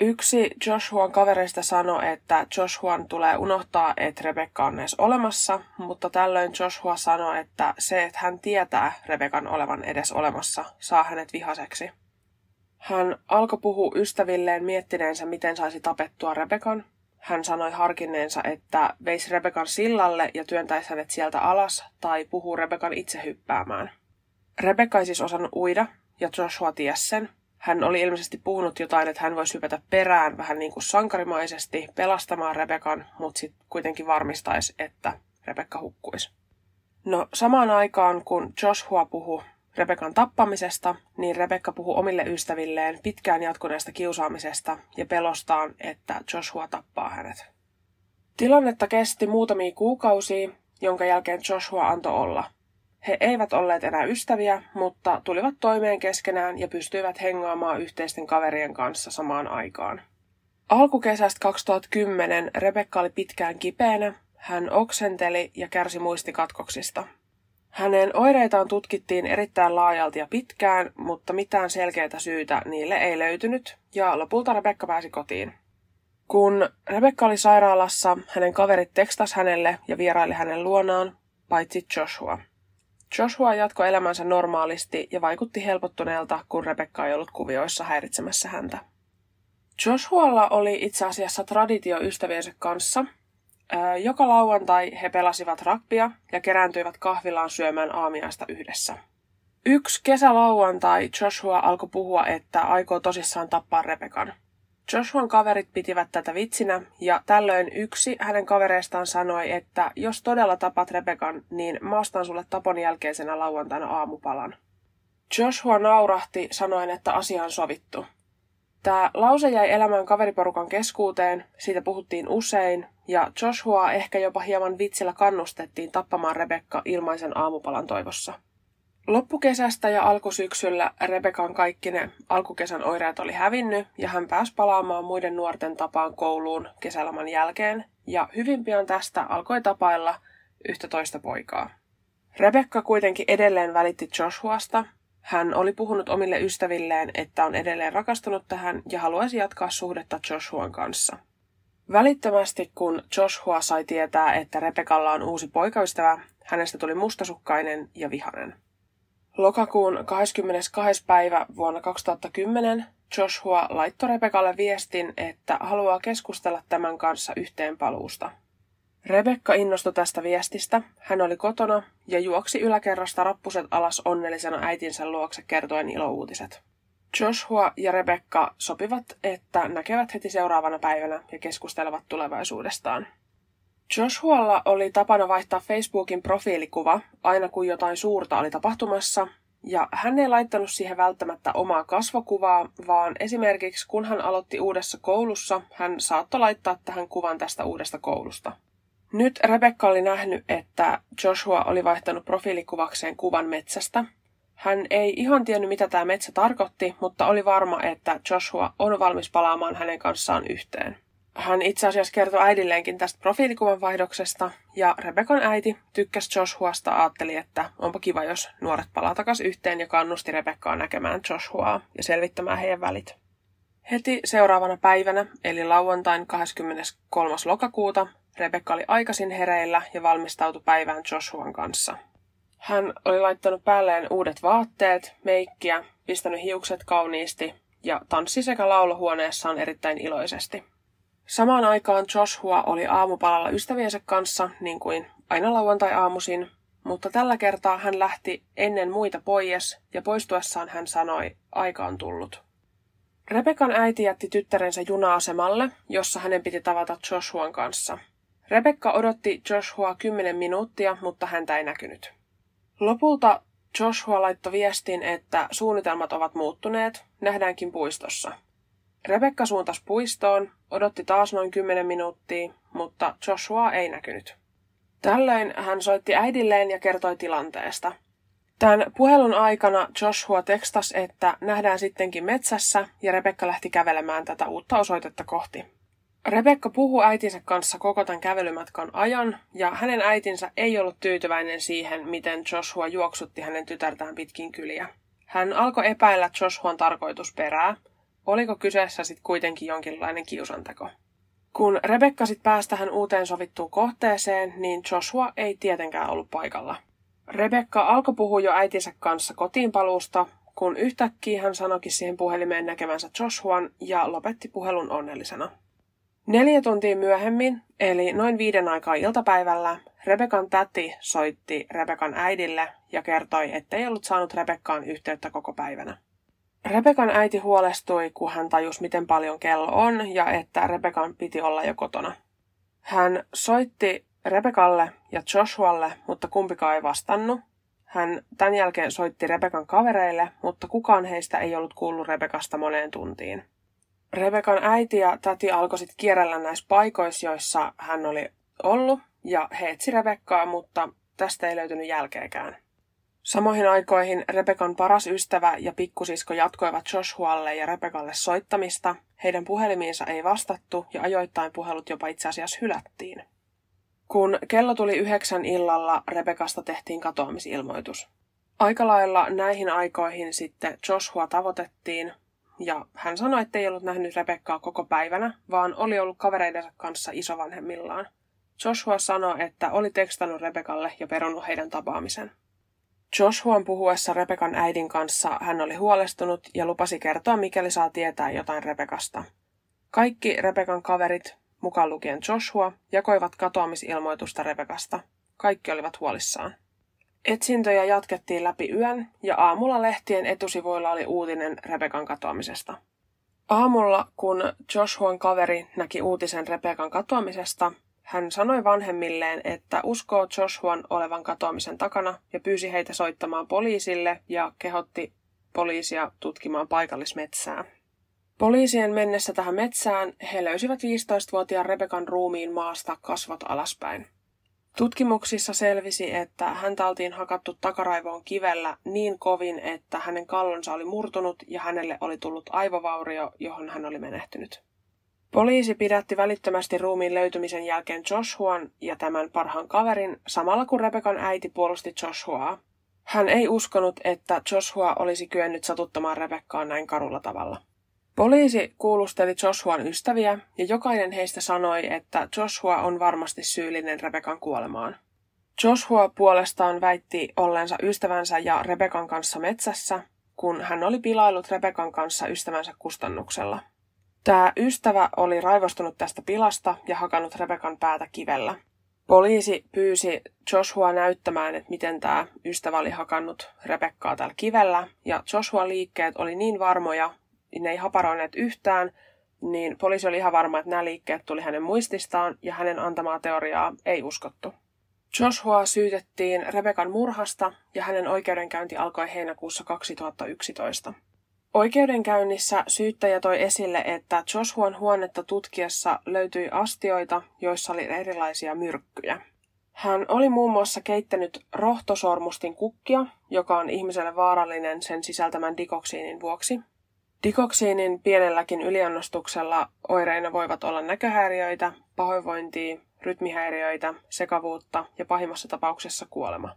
Yksi Joshuan kavereista sanoi, että Joshuan tulee unohtaa, että Rebecca on edes olemassa, mutta tällöin Joshua sanoi, että se, että hän tietää Rebeccan olevan edes olemassa, saa hänet vihaseksi. Hän alkoi puhua ystävilleen miettineensä, miten saisi tapettua Rebeccan. Hän sanoi harkinneensa, että veisi Rebeccan sillalle ja työntäisi hänet sieltä alas tai puhuu Rebeccan itse hyppäämään. Rebecca ei siis osannut uida ja Joshua tiesi sen. Hän oli ilmeisesti puhunut jotain, että hän voisi hypätä perään vähän niin kuin sankarimaisesti pelastamaan Rebeccan, mutta sitten kuitenkin varmistaisi, että Rebecca hukkuisi. No, samaan aikaan kun Joshua puhui Rebeccan tappamisesta, niin Rebecca puhui omille ystävilleen pitkään jatkuneesta kiusaamisesta ja pelostaan, että Joshua tappaa hänet. Tilannetta kesti muutamia kuukausia, jonka jälkeen Joshua antoi olla. He eivät olleet enää ystäviä, mutta tulivat toimeen keskenään ja pystyivät hengaamaan yhteisten kaverien kanssa samaan aikaan. Alkukesästä kaksituhattakymmenen Rebecca oli pitkään kipeänä. Hän oksenteli ja kärsi muistikatkoksista. Hänen oireitaan tutkittiin erittäin laajalti ja pitkään, mutta mitään selkeää syytä niille ei löytynyt, ja lopulta Rebecca pääsi kotiin. Kun Rebecca oli sairaalassa, hänen kaverit tekstasi hänelle ja vieraili hänen luonaan, paitsi Joshua. Joshua jatkoi elämänsä normaalisti ja vaikutti helpottuneelta, kun Rebecca ei ollut kuvioissa häiritsemässä häntä. Joshualla oli itse asiassa traditio ystäviensä kanssa. Joka lauantai he pelasivat rugbya ja kerääntyivät kahvilaan syömään aamiaista yhdessä. Yksi kesälauantai Joshua alkoi puhua, että aikoo tosissaan tappaa Rebeccan. Joshuan kaverit pitivät tätä vitsinä, ja tällöin yksi hänen kavereistaan sanoi, että jos todella tapat Rebeccan, niin mä ostan sulle tapon jälkeisenä lauantaina aamupalan. Joshua naurahti sanoen, että asia on sovittu. Tämä lause jäi elämään kaveriporukan keskuuteen, siitä puhuttiin usein, ja Joshua ehkä jopa hieman vitsillä kannustettiin tappamaan Rebecca ilmaisen aamupalan toivossa. Loppukesästä ja alkusyksyllä Rebeccan kaikki ne alkukesän oireet oli hävinnyt, ja hän pääsi palaamaan muiden nuorten tapaan kouluun kesäloman jälkeen, ja hyvin pian tästä alkoi tapailla yhtä toista poikaa. Rebecca kuitenkin edelleen välitti Joshuasta. Hän oli puhunut omille ystävilleen, että on edelleen rakastunut tähän ja haluaisi jatkaa suhdetta Joshuan kanssa. Välittömästi kun Joshua sai tietää, että Rebekalla on uusi poikaystävä, hänestä tuli mustasukkainen ja vihainen. Lokakuun kahdeskymmenestoinen päivä vuonna kaksituhattakymmenen Joshua laittoi Rebekalle viestin, että haluaa keskustella tämän kanssa yhteenpaluusta. Rebecca innostui tästä viestistä, hän oli kotona ja juoksi yläkerrasta rappuset alas onnellisena äitinsä luokse kertoen ilouutiset. Joshua ja Rebecca sopivat, että näkevät heti seuraavana päivänä ja keskustelevat tulevaisuudestaan. Joshualla oli tapana vaihtaa Facebookin profiilikuva aina kun jotain suurta oli tapahtumassa, ja hän ei laittanut siihen välttämättä omaa kasvokuvaa, vaan esimerkiksi kun hän aloitti uudessa koulussa, hän saattoi laittaa tähän kuvan tästä uudesta koulusta. Nyt Rebecca oli nähnyt, että Joshua oli vaihtanut profiilikuvakseen kuvan metsästä. Hän ei ihan tiennyt, mitä tämä metsä tarkoitti, mutta oli varma, että Joshua on valmis palaamaan hänen kanssaan yhteen. Hän itse asiassa kertoi äidilleenkin tästä profiilikuvan vaihdoksesta, ja Rebeccan äiti tykkäsi Joshuasta ja ajatteli, että onpa kiva, jos nuoret palaa takaisin yhteen, ja kannusti Rebeccaa näkemään Joshuaa ja selvittämään heidän välit. Heti seuraavana päivänä, eli lauantain kahdeskymmeneskolmas lokakuuta, Rebecca oli aikaisin hereillä ja valmistautui päivään Joshuan kanssa. Hän oli laittanut päälleen uudet vaatteet, meikkiä, pistänyt hiukset kauniisti ja tanssi sekä laulohuoneessaan erittäin iloisesti. Samaan aikaan Joshua oli aamupalalla ystäviensä kanssa, niin kuin aina lauantai-aamuisin, mutta tällä kertaa hän lähti ennen muita pois ja poistuessaan hän sanoi, aika on tullut. Rebeccan äiti jätti tyttärensä juna-asemalle, jossa hänen piti tavata Joshuan kanssa. Rebecca odotti Joshua kymmenen minuuttia, mutta häntä ei näkynyt. Lopulta Joshua laittoi viestin, että suunnitelmat ovat muuttuneet, nähdäänkin puistossa. Rebecca suuntasi puistoon, odotti taas noin kymmenen minuuttia, mutta Joshua ei näkynyt. Tällöin hän soitti äidilleen ja kertoi tilanteesta. Tämän puhelun aikana Joshua tekstasi, että nähdään sittenkin metsässä, ja Rebecca lähti kävelemään tätä uutta osoitetta kohti. Rebecca puhui äitinsä kanssa koko tämän kävelymatkan ajan, ja hänen äitinsä ei ollut tyytyväinen siihen, miten Joshua juoksutti hänen tytärtään pitkin kyliä. Hän alkoi epäillä Joshuan tarkoitusperää. Oliko kyseessä sitten kuitenkin jonkinlainen kiusanteko? Kun Rebecca sitten pääsi tähän uuteen sovittuun kohteeseen, niin Joshua ei tietenkään ollut paikalla. Rebecca alkoi puhua jo äitinsä kanssa kotiinpaluusta, kun yhtäkkiä hän sanoikin siihen puhelimeen näkemänsä Joshuan ja lopetti puhelun onnellisena. Neljä tuntia myöhemmin, eli noin viiden aikaa iltapäivällä, Rebeccan täti soitti Rebeccan äidille ja kertoi, ettei ollut saanut Rebeccaan yhteyttä koko päivänä. Rebeccan äiti huolestui, kun hän tajusi, miten paljon kello on ja että Rebeccan piti olla jo kotona. Hän soitti Rebeccalle ja Joshualle, mutta kumpikaan ei vastannut. Hän tämän jälkeen soitti Rebeccan kavereille, mutta kukaan heistä ei ollut kuullut Rebeccasta moneen tuntiin. Rebeccan äiti ja täti alkoi sitten kierrellä näissä paikoissa, joissa hän oli ollut, ja he etsi Rebeccaa, mutta tästä ei löytynyt jälkeäkään. Samoihin aikoihin Rebekan paras ystävä ja pikkusisko jatkoivat Joshualle ja Rebekalle soittamista, heidän puhelimiinsa ei vastattu ja ajoittain puhelut jopa itse asiassa hylättiin. Kun kello tuli yhdeksän illalla, Rebekasta tehtiin katoamisilmoitus. Aikalailla näihin aikoihin sitten Joshua tavoitettiin ja hän sanoi, että ei ollut nähnyt Rebekkaa koko päivänä, vaan oli ollut kavereidensa kanssa isovanhemmillaan. Joshua sanoi, että oli tekstannut Rebekalle ja perunut heidän tapaamisen. Joshuan puhuessa Rebekan äidin kanssa hän oli huolestunut ja lupasi kertoa, mikäli saa tietää jotain Rebekasta. Kaikki Rebekan kaverit, mukaan lukien Joshua, jakoivat katoamisilmoitusta Rebekasta. Kaikki olivat huolissaan. Etsintöjä jatkettiin läpi yön ja aamulla lehtien etusivuilla oli uutinen Rebekan katoamisesta. Aamulla, kun Joshuan kaveri näki uutisen Rebekan katoamisesta, hän sanoi vanhemmilleen, että uskoo Joshuan olevan katoamisen takana ja pyysi heitä soittamaan poliisille ja kehotti poliisia tutkimaan paikallismetsää. Poliisien mennessä tähän metsään he löysivät viisitoistavuotiaan Rebekan ruumiin maasta kasvot alaspäin. Tutkimuksissa selvisi, että häntä oltiin hakattu takaraivoon kivellä niin kovin, että hänen kallonsa oli murtunut ja hänelle oli tullut aivovaurio, johon hän oli menehtynyt. Poliisi pidätti välittömästi ruumiin löytymisen jälkeen Joshuan ja tämän parhaan kaverin, samalla kun Rebekan äiti puolusti Joshuaa. Hän ei uskonut, että Joshua olisi kyennyt satuttamaan Rebekkaa näin karulla tavalla. Poliisi kuulusteli Joshuan ystäviä ja jokainen heistä sanoi, että Joshua on varmasti syyllinen Rebekan kuolemaan. Joshua puolestaan väitti olleensa ystävänsä ja Rebekan kanssa metsässä, kun hän oli pilaillut Rebekan kanssa ystävänsä kustannuksella. Tämä ystävä oli raivostunut tästä pilasta ja hakannut Rebekan päätä kivellä. Poliisi pyysi Joshua näyttämään, että miten tämä ystävä oli hakannut Rebekkaa tällä kivellä, ja Joshuan liikkeet oli niin varmoja, ne ei haparoineet yhtään, niin poliisi oli ihan varma, että nämä liikkeet tuli hänen muististaan ja hänen antamaa teoriaa ei uskottu. Joshua syytettiin Rebekan murhasta ja hänen oikeudenkäynti alkoi heinäkuussa kaksituhattayksitoista. Oikeudenkäynnissä syyttäjä toi esille, että Joshuan huonetta tutkiessa löytyi astioita, joissa oli erilaisia myrkkyjä. Hän oli muun muassa keittänyt rohtosormustin kukkia, joka on ihmiselle vaarallinen sen sisältämän dikoksiinin vuoksi. Dikoksiinin pienelläkin yliannostuksella oireina voivat olla näköhäiriöitä, pahoinvointia, rytmihäiriöitä, sekavuutta ja pahimmassa tapauksessa kuolema.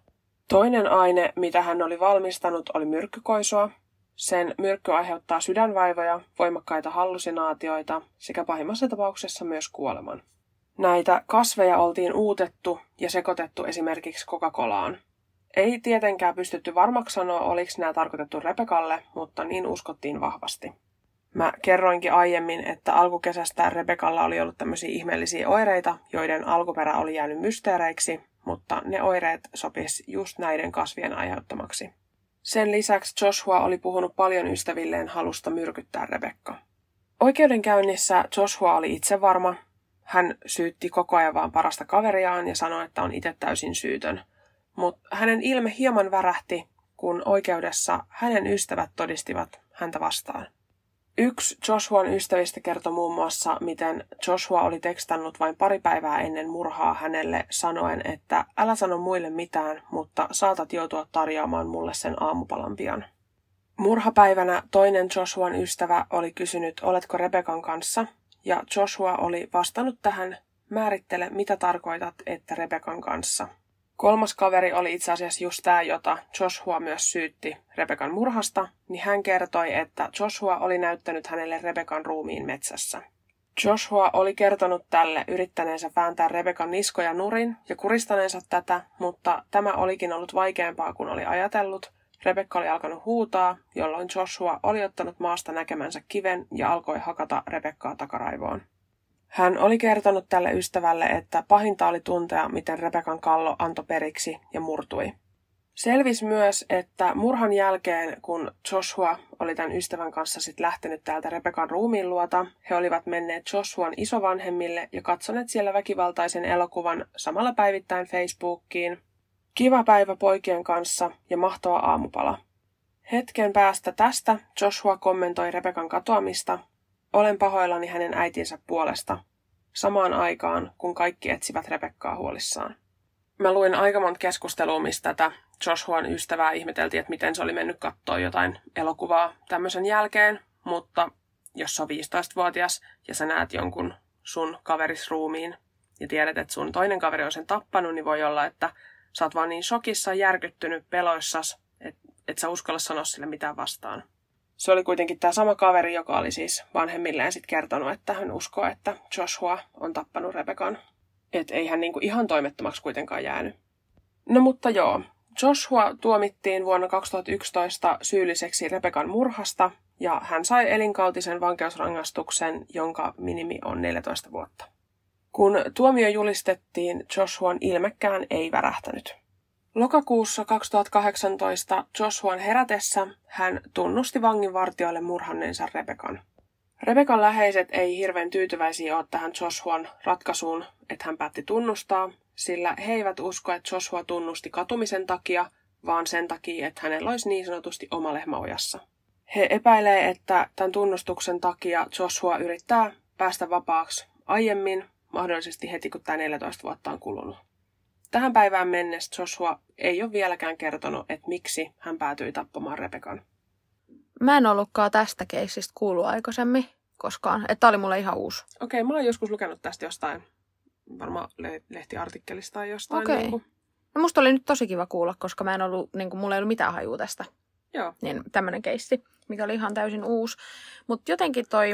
Toinen aine, mitä hän oli valmistanut, oli myrkkykoisoa. Sen myrkky aiheuttaa sydänvaivoja, voimakkaita hallusinaatioita sekä pahimmassa tapauksessa myös kuoleman. Näitä kasveja oltiin uutettu ja sekoitettu esimerkiksi Coca-Colaan. Ei tietenkään pystytty varmaksi sanoa, oliko nämä tarkoitettu Rebekalle, mutta niin uskottiin vahvasti. Mä kerroinkin aiemmin, että alkukesästä Rebekalla oli ollut tämmöisiä ihmeellisiä oireita, joiden alkuperä oli jäänyt mysteereiksi, mutta ne oireet sopisi just näiden kasvien aiheuttamaksi. Sen lisäksi Joshua oli puhunut paljon ystävilleen halusta myrkyttää Rebekka. Oikeudenkäynnissä Joshua oli itse varma. Hän syytti koko ajan vaan parasta kaveriaan ja sanoi, että on itse täysin syytön. Mutta hänen ilme hieman värähti, kun oikeudessa hänen ystävät todistivat häntä vastaan. Yksi Joshuan ystävistä kertoi muun muassa, miten Joshua oli tekstannut vain pari päivää ennen murhaa hänelle sanoen, että älä sano muille mitään, mutta saatat joutua tarjoamaan mulle sen aamupalan pian. Murhapäivänä toinen Joshuan ystävä oli kysynyt, oletko Rebekan kanssa, ja Joshua oli vastannut tähän, määrittele mitä tarkoitat, että Rebekan kanssa. Kolmas kaveri oli itse asiassa just tämä, jota Joshua myös syytti Rebekan murhasta, niin hän kertoi, että Joshua oli näyttänyt hänelle Rebekan ruumiin metsässä. Joshua oli kertonut tälle yrittäneensä vääntää Rebekan niskoja nurin ja kuristaneensa tätä, mutta tämä olikin ollut vaikeampaa kuin oli ajatellut. Rebekka oli alkanut huutaa, jolloin Joshua oli ottanut maasta näkemänsä kiven ja alkoi hakata Rebekkaa takaraivoon. Hän oli kertonut tälle ystävälle, että pahinta oli tuntea, miten Rebekan kallo antoi periksi ja murtui. Selvisi myös, että murhan jälkeen, kun Joshua oli tämän ystävän kanssa sit lähtenyt täältä Rebekan ruumiin luota, he olivat menneet Joshuan isovanhemmille ja katsoneet siellä väkivaltaisen elokuvan samalla päivittäin Facebookiin. Kiva päivä poikien kanssa ja mahtava aamupala. Hetken päästä tästä Joshua kommentoi Rebekan katoamista. Olen pahoillani hänen äitinsä puolesta, samaan aikaan kun kaikki etsivät Rebekkaa huolissaan. mä luin aika monta keskustelua, mistä tätä Joshuan ystävää ihmeteltiin, että miten se oli mennyt katsoa jotain elokuvaa tämmöisen jälkeen, mutta jos sä on viisitoistavuotias ja sä näet jonkun sun kaverisruumiin ja tiedät, että sun toinen kaveri on sen tappanut, niin voi olla, että sä oot vaan niin shokissa, järkyttynyt, peloissas, että et sä uskalla sanoa sille mitään vastaan. Se oli kuitenkin tämä sama kaveri, joka oli siis vanhemmilleen sitten kertonut, että hän uskoo, että Joshua on tappanut Rebecan. Että ei hän niinku ihan toimettomaksi kuitenkaan jäänyt. No mutta joo, Joshua tuomittiin vuonna kaksituhattayksitoista syylliseksi Rebecan murhasta ja hän sai elinkautisen vankeusrangaistuksen, jonka minimi on neljätoista vuotta. Kun tuomio julistettiin, Joshuan ilmekään ei värähtänyt. Lokakuussa kaksituhattakahdeksantoista Joshuan herätessä hän tunnusti vanginvartijoille murhanneensa Rebecan. Rebecan läheiset ei hirveän tyytyväisiä ole tähän Joshuan ratkaisuun, että hän päätti tunnustaa, sillä he eivät usko, että Joshua tunnusti katumisen takia, vaan sen takia, että hänellä olisi niin sanotusti oma lehmä ojassa. He epäilevät, että tämän tunnustuksen takia Joshua yrittää päästä vapaaksi aiemmin, mahdollisesti heti kun tämä neljätoista vuotta on kulunut. Tähän päivään mennessä Joshua ei ole vieläkään kertonut, että miksi hän päätyi tappamaan Rebecan. Mä en ollutkaan tästä keissistä kuullut aikaisemmin koskaan. Että tää oli mulle ihan uusi. Okei, okay, mä oon joskus lukenut tästä jostain. Varmaan lehtiartikkelista tai jostain. Okei. Okay. Niin no musta oli nyt tosi kiva kuulla, koska mä en ollut, niin kuin, mulla ei ollut mitään hajua tästä. Joo. Niin tämmönen keissi, mikä oli ihan täysin uusi. Mutta jotenkin toi,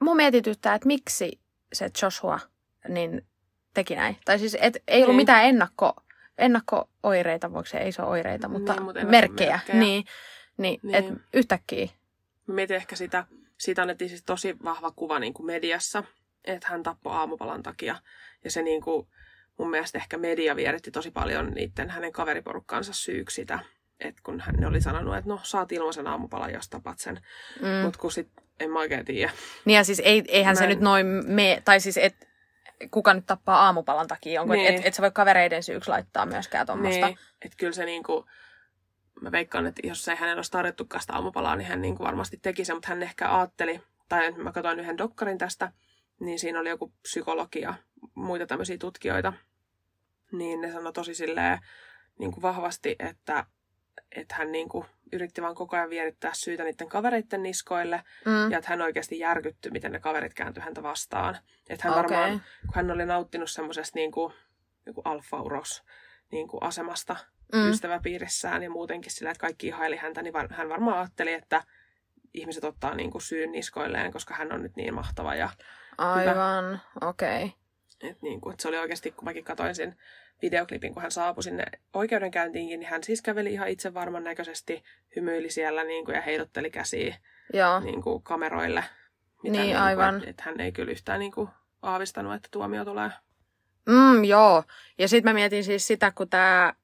mua mietityttää, että miksi se Joshua niin teki näin. Tai siis, et ei ollut ei. mitään ennakko, ennakko-oireita, voiko se ei se ole oireita, mutta, niin, mutta merkkejä. merkkejä. Niin. Niin, niin. Että yhtäkkiä. Mä mietin ehkä sitä, siitä annettiin siis tosi vahva kuva niin kuin mediassa, että hän tappoi aamupalan takia. Ja se niin kuin, mun mielestä ehkä media vieritti tosi paljon niiden hänen kaveriporukkaansa syyksi sitä, että kun hän oli sanonut, että no saat ilmaisen aamupalan, jos tapat sen. Mm. Mutta kun sit, en mä oikein tiedä. Niin ja siis ei, eihän mä se en... nyt noin me, tai siis et kuka nyt tappaa aamupalan takia, onko, niin. että et sä voi kavereiden syyksi laittaa myöskään tuommoista. Niin, että kyllä se niinku... Mä veikkaan, että jos ei hänellä olisi tarjottukaan sitä aamupalaa, niin hän niin kuin varmasti teki sen, mutta hän ehkä ajatteli, tai mä katsoin yhden dokkarin tästä, niin siinä oli joku psykologi ja muita tämmöisiä tutkijoita, niin ne sanoi tosi silleen niin kuin vahvasti, että, että hän niin kuin yritti vaan koko ajan vierittää syytä niiden kavereiden niskoille, mm. ja että hän oikeasti järkyttyi, miten ne kaverit kääntyi häntä vastaan. Että hän okay. varmaan, kun hän oli nauttinut semmoisesta niin kuin, niin kuin alfa-uros niin kuin asemasta, Mm. ystäväpiirissään ja muutenkin sillä, että kaikki ihaili häntä, niin hän varmaan ajatteli, että ihmiset ottaa niin kuin syyn niskoilleen, koska hän on nyt niin mahtava ja aivan, okei. Okay. Että niin kuin, se oli oikeasti, kun mäkin katsoin sen videoklipin, kun hän saapui sinne oikeudenkäyntiinkin, niin hän siis käveli ihan itsevarman näköisesti, hymyili siellä niin kuin, ja heilutteli käsiä niin kuin, kameroille. Mitä, niin, niin aivan. Että et hän ei kyllä yhtään niin kuin, aavistanut, että tuomio tulee. Mm, joo. Ja sitten mä mietin siis sitä, kun tämä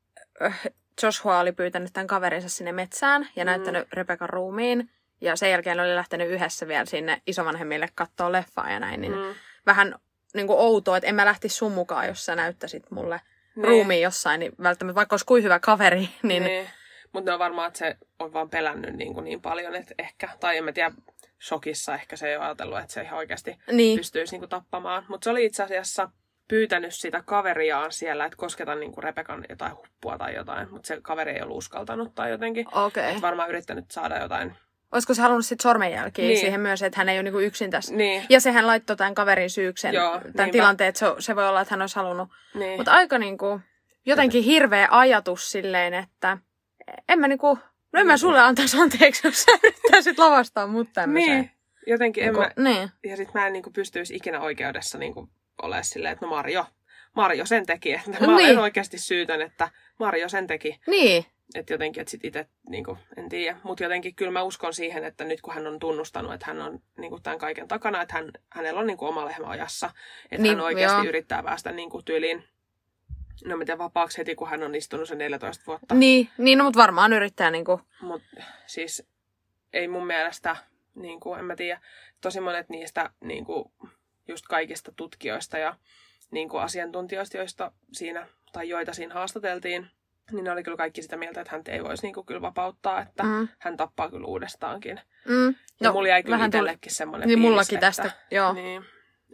Joshua oli pyytänyt tämän kaverinsa sinne metsään ja mm. näyttänyt Rebecan ruumiin. Ja sen jälkeen oli lähtenyt yhdessä vielä sinne isovanhemmille katsoa leffaa ja näin. Niin mm. vähän niin kuin outoa, että en mä lähtisi sun mukaan, jos sä näyttäisit mulle niin. ruumiin jossain. Niin välttämättä, vaikka olisi kuin hyvä kaveri. Niin... Niin. Mutta ne on varmaan, että se on vaan pelännyt niin, kuin niin paljon, että ehkä, tai en mä tiedä, shokissa ehkä se ei ole ajatellut, että se ihan oikeasti niin. pystyisi niin kuin tappamaan. Mutta se oli itse asiassa... pyytänyt sitä kaveriaan siellä, että kosketa niinku Rebecan jotain huppua tai jotain, mutta se kaveri ei ollut uskaltanut tai jotenkin. Okei. Okay. Varmaan yrittänyt saada jotain. Olisiko se halunnut sitten sormenjälkiä niin. siihen myös, että hän ei ole niinku yksin tässä. Niin. Ja sehän laittoi tämän kaverin syyksen, Joo, tämän niinpä. tilanteen, että se, se voi olla, että hän olisi halunnut. Niin. Mutta aika niinku, jotenkin hirveä ajatus silleen, että en mä niinku, no en mä sulle antaisi anteeksi, jos sä yrittäisit lavastaa mut tämmöiseen. Niin, jotenkin en mä, niin. ja sit mä en niinku pystyisi ikinä oikeudessa niinku, ole silleen, että no Marjo, Marjo sen teki, että mä niin. en oikeasti syytön, että Marjo sen teki. Niin. Että jotenkin, että sit itse, niin kuin, en tiedä, mutta jotenkin kyllä mä uskon siihen, että nyt kun hän on tunnustanut, että hän on niin kuin, tämän kaiken takana, että hän, hänellä on niin kuin, oma lehmä ajassa, että niin, hän oikeasti joo. yrittää päästä niin kuin, tyyliin, no miten vapaaksi heti, kun hän on istunut sen neljätoista vuotta. Niin, niin no, mutta varmaan yrittää niin kuin. Mut siis ei mun mielestä, niin kuin, en mä tiedä, tosi monet niistä niin kuin, just kaikista tutkijoista ja niin kuin asiantuntijoista, joista siinä, tai joita siinä haastateltiin, niin ne oli kyllä kaikki sitä mieltä, että hän ei voisi niin kuin kyllä vapauttaa, että mm. hän tappaa kyllä uudestaankin. Mm. Ja no, mulla jäi kyllä itsellekin semmoinen niin piilis, mullakin että, tästä, joo. Niin,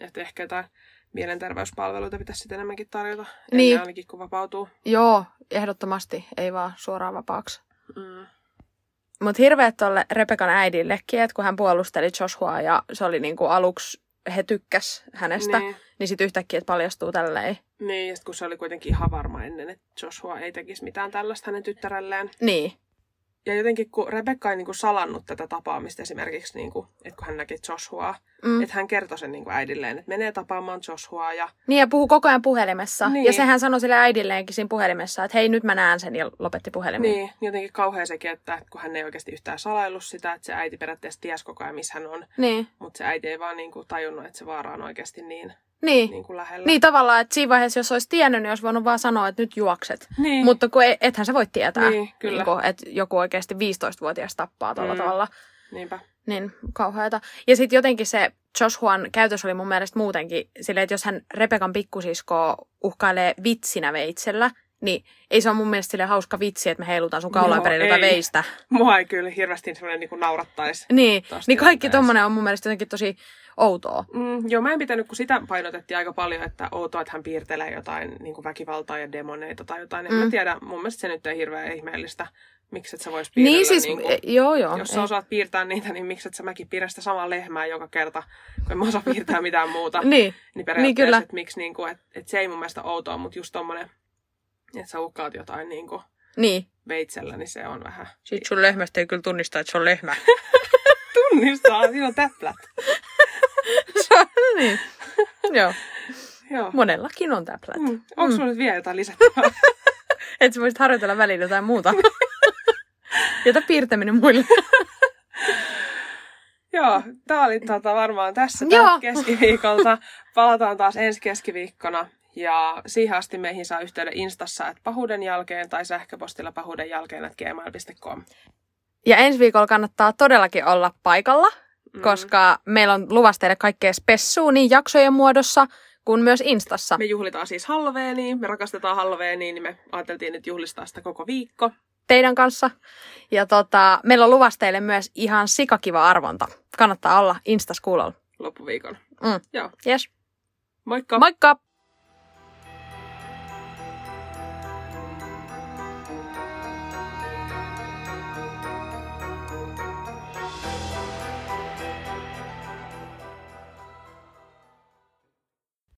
että ehkä jotain mielenterveyspalveluita pitäisi sitten enemmänkin tarjota. Niin. Ennen ainakin, kun vapautuu. Joo, ehdottomasti. Ei vaan suoraan vapaaksi. Mm. Mutta hirveet tolle Rebekan äidillekin, että kun hän puolusteli Joshuaa ja se oli niinku aluksi, he tykkäs hänestä, niin, niin sitten yhtäkkiä paljastuu tälleen. Niin, ja kun se oli kuitenkin ihan varma ennen, että Joshua ei tekisi mitään tällaista hänen tyttärelleen. Niin. Ja jotenkin, kun Rebecca ei niinku salannut tätä tapaamista esimerkiksi, niinku, että kun hän näki Joshuaa, mm. että hän kertoi sen niinku äidilleen, että menee tapaamaan Joshuaa. Ja... Niin, ja puhuu koko ajan puhelimessa. Niin. Ja sehän sanoi sille äidilleenkin siinä puhelimessa, että hei, nyt mä näen sen, ja lopetti puhelimen. Niin, jotenkin kauhean sekin, että kun hän ei oikeasti yhtään salaillut sitä, että se äiti periaatteessa tiesi koko ajan, missä hän on. Niin. Mutta se äiti ei vaan niinku tajunnut, että se vaara on oikeasti niin... Niin. Niin, niin tavallaan, että siinä vaiheessa, jos olisi tiennyt, niin olisi voinut vaan sanoa, että nyt juokset. Niin. Mutta kun ethän sä voi tietää, niin, niin kun, että joku oikeasti viisitoistavuotias tappaa tuolla mm. tavalla. Niinpä. Niin, kauheata. Ja sitten jotenkin se Joshuan käytös oli mun mielestä muutenkin silleen, että jos hän Rebekan pikkusiskoa uhkailee vitsinä veitsellä, niin ei se ole mun mielestä silleen hauska vitsi, että me heilutaan sun kaulaan perille jotain veistä. Mua ei kyllä hirveästi sellainen niin kuin naurattaisi. Niin, niin kaikki tommonen on mun mielestä jotenkin tosi... outoa. Mm, joo, mä en pitänyt, kun sitä painotettiin aika paljon, että outoa, että hän piirtelee jotain niin kuin väkivaltaa ja demoneita tai jotain. En mm. mä tiedä, mun mielestä se nyt ei hirveän ihmeellistä, miksi et sä vois piirtellä. Niin siis, niin kuin, joo joo. Jos sä osaat piirtää niitä, niin miksi et sä mäkin piirrä sitä samaa lehmää joka kerta, kun en mä osaa piirtää mitään muuta. niin, niin periaatteessa, niin että miksi, niin kuin, että, että se ei mun mielestä outoa, mutta just tommonen, että sä uhkaat jotain niin kuin niin. veitsellä, niin se on vähän... Sitten sun lehmästä ei kyllä tunnista, että se on lehmä. Tunnistaa, siinä on täplät. niin. Joo. Joo. Monellakin on täplät. Mm. Onko sulla mm. nyt vielä jotain lisättävää? Et sä voisit harjoitella välillä jotain muuta. Jätä piirtäminen muille. Joo, tää oli tuota varmaan tässä tältä keskiviikolta. Palataan taas ensi keskiviikkona. Ja siihen asti meihin saa yhteyden Instassa, että pahuuden jälkeen tai sähköpostilla pahuuden jälkeen, että gmail piste com. Ja ensi viikolla kannattaa todellakin olla paikalla. Mm. Koska meillä on luvassa teille kaikkea spessua niin jaksojen muodossa kuin myös Instassa. Me juhlitaan siis Halloweenia, me rakastetaan Halloweenia, niin me ajateltiin nyt juhlistaa sitä koko viikko. Teidän kanssa. Ja tota, meillä on luvassa teille myös ihan sikakiva arvonta. Kannattaa olla Instassa kuulolla. Loppuviikon. Mm. Joo. Yes. Moikka. Moikka.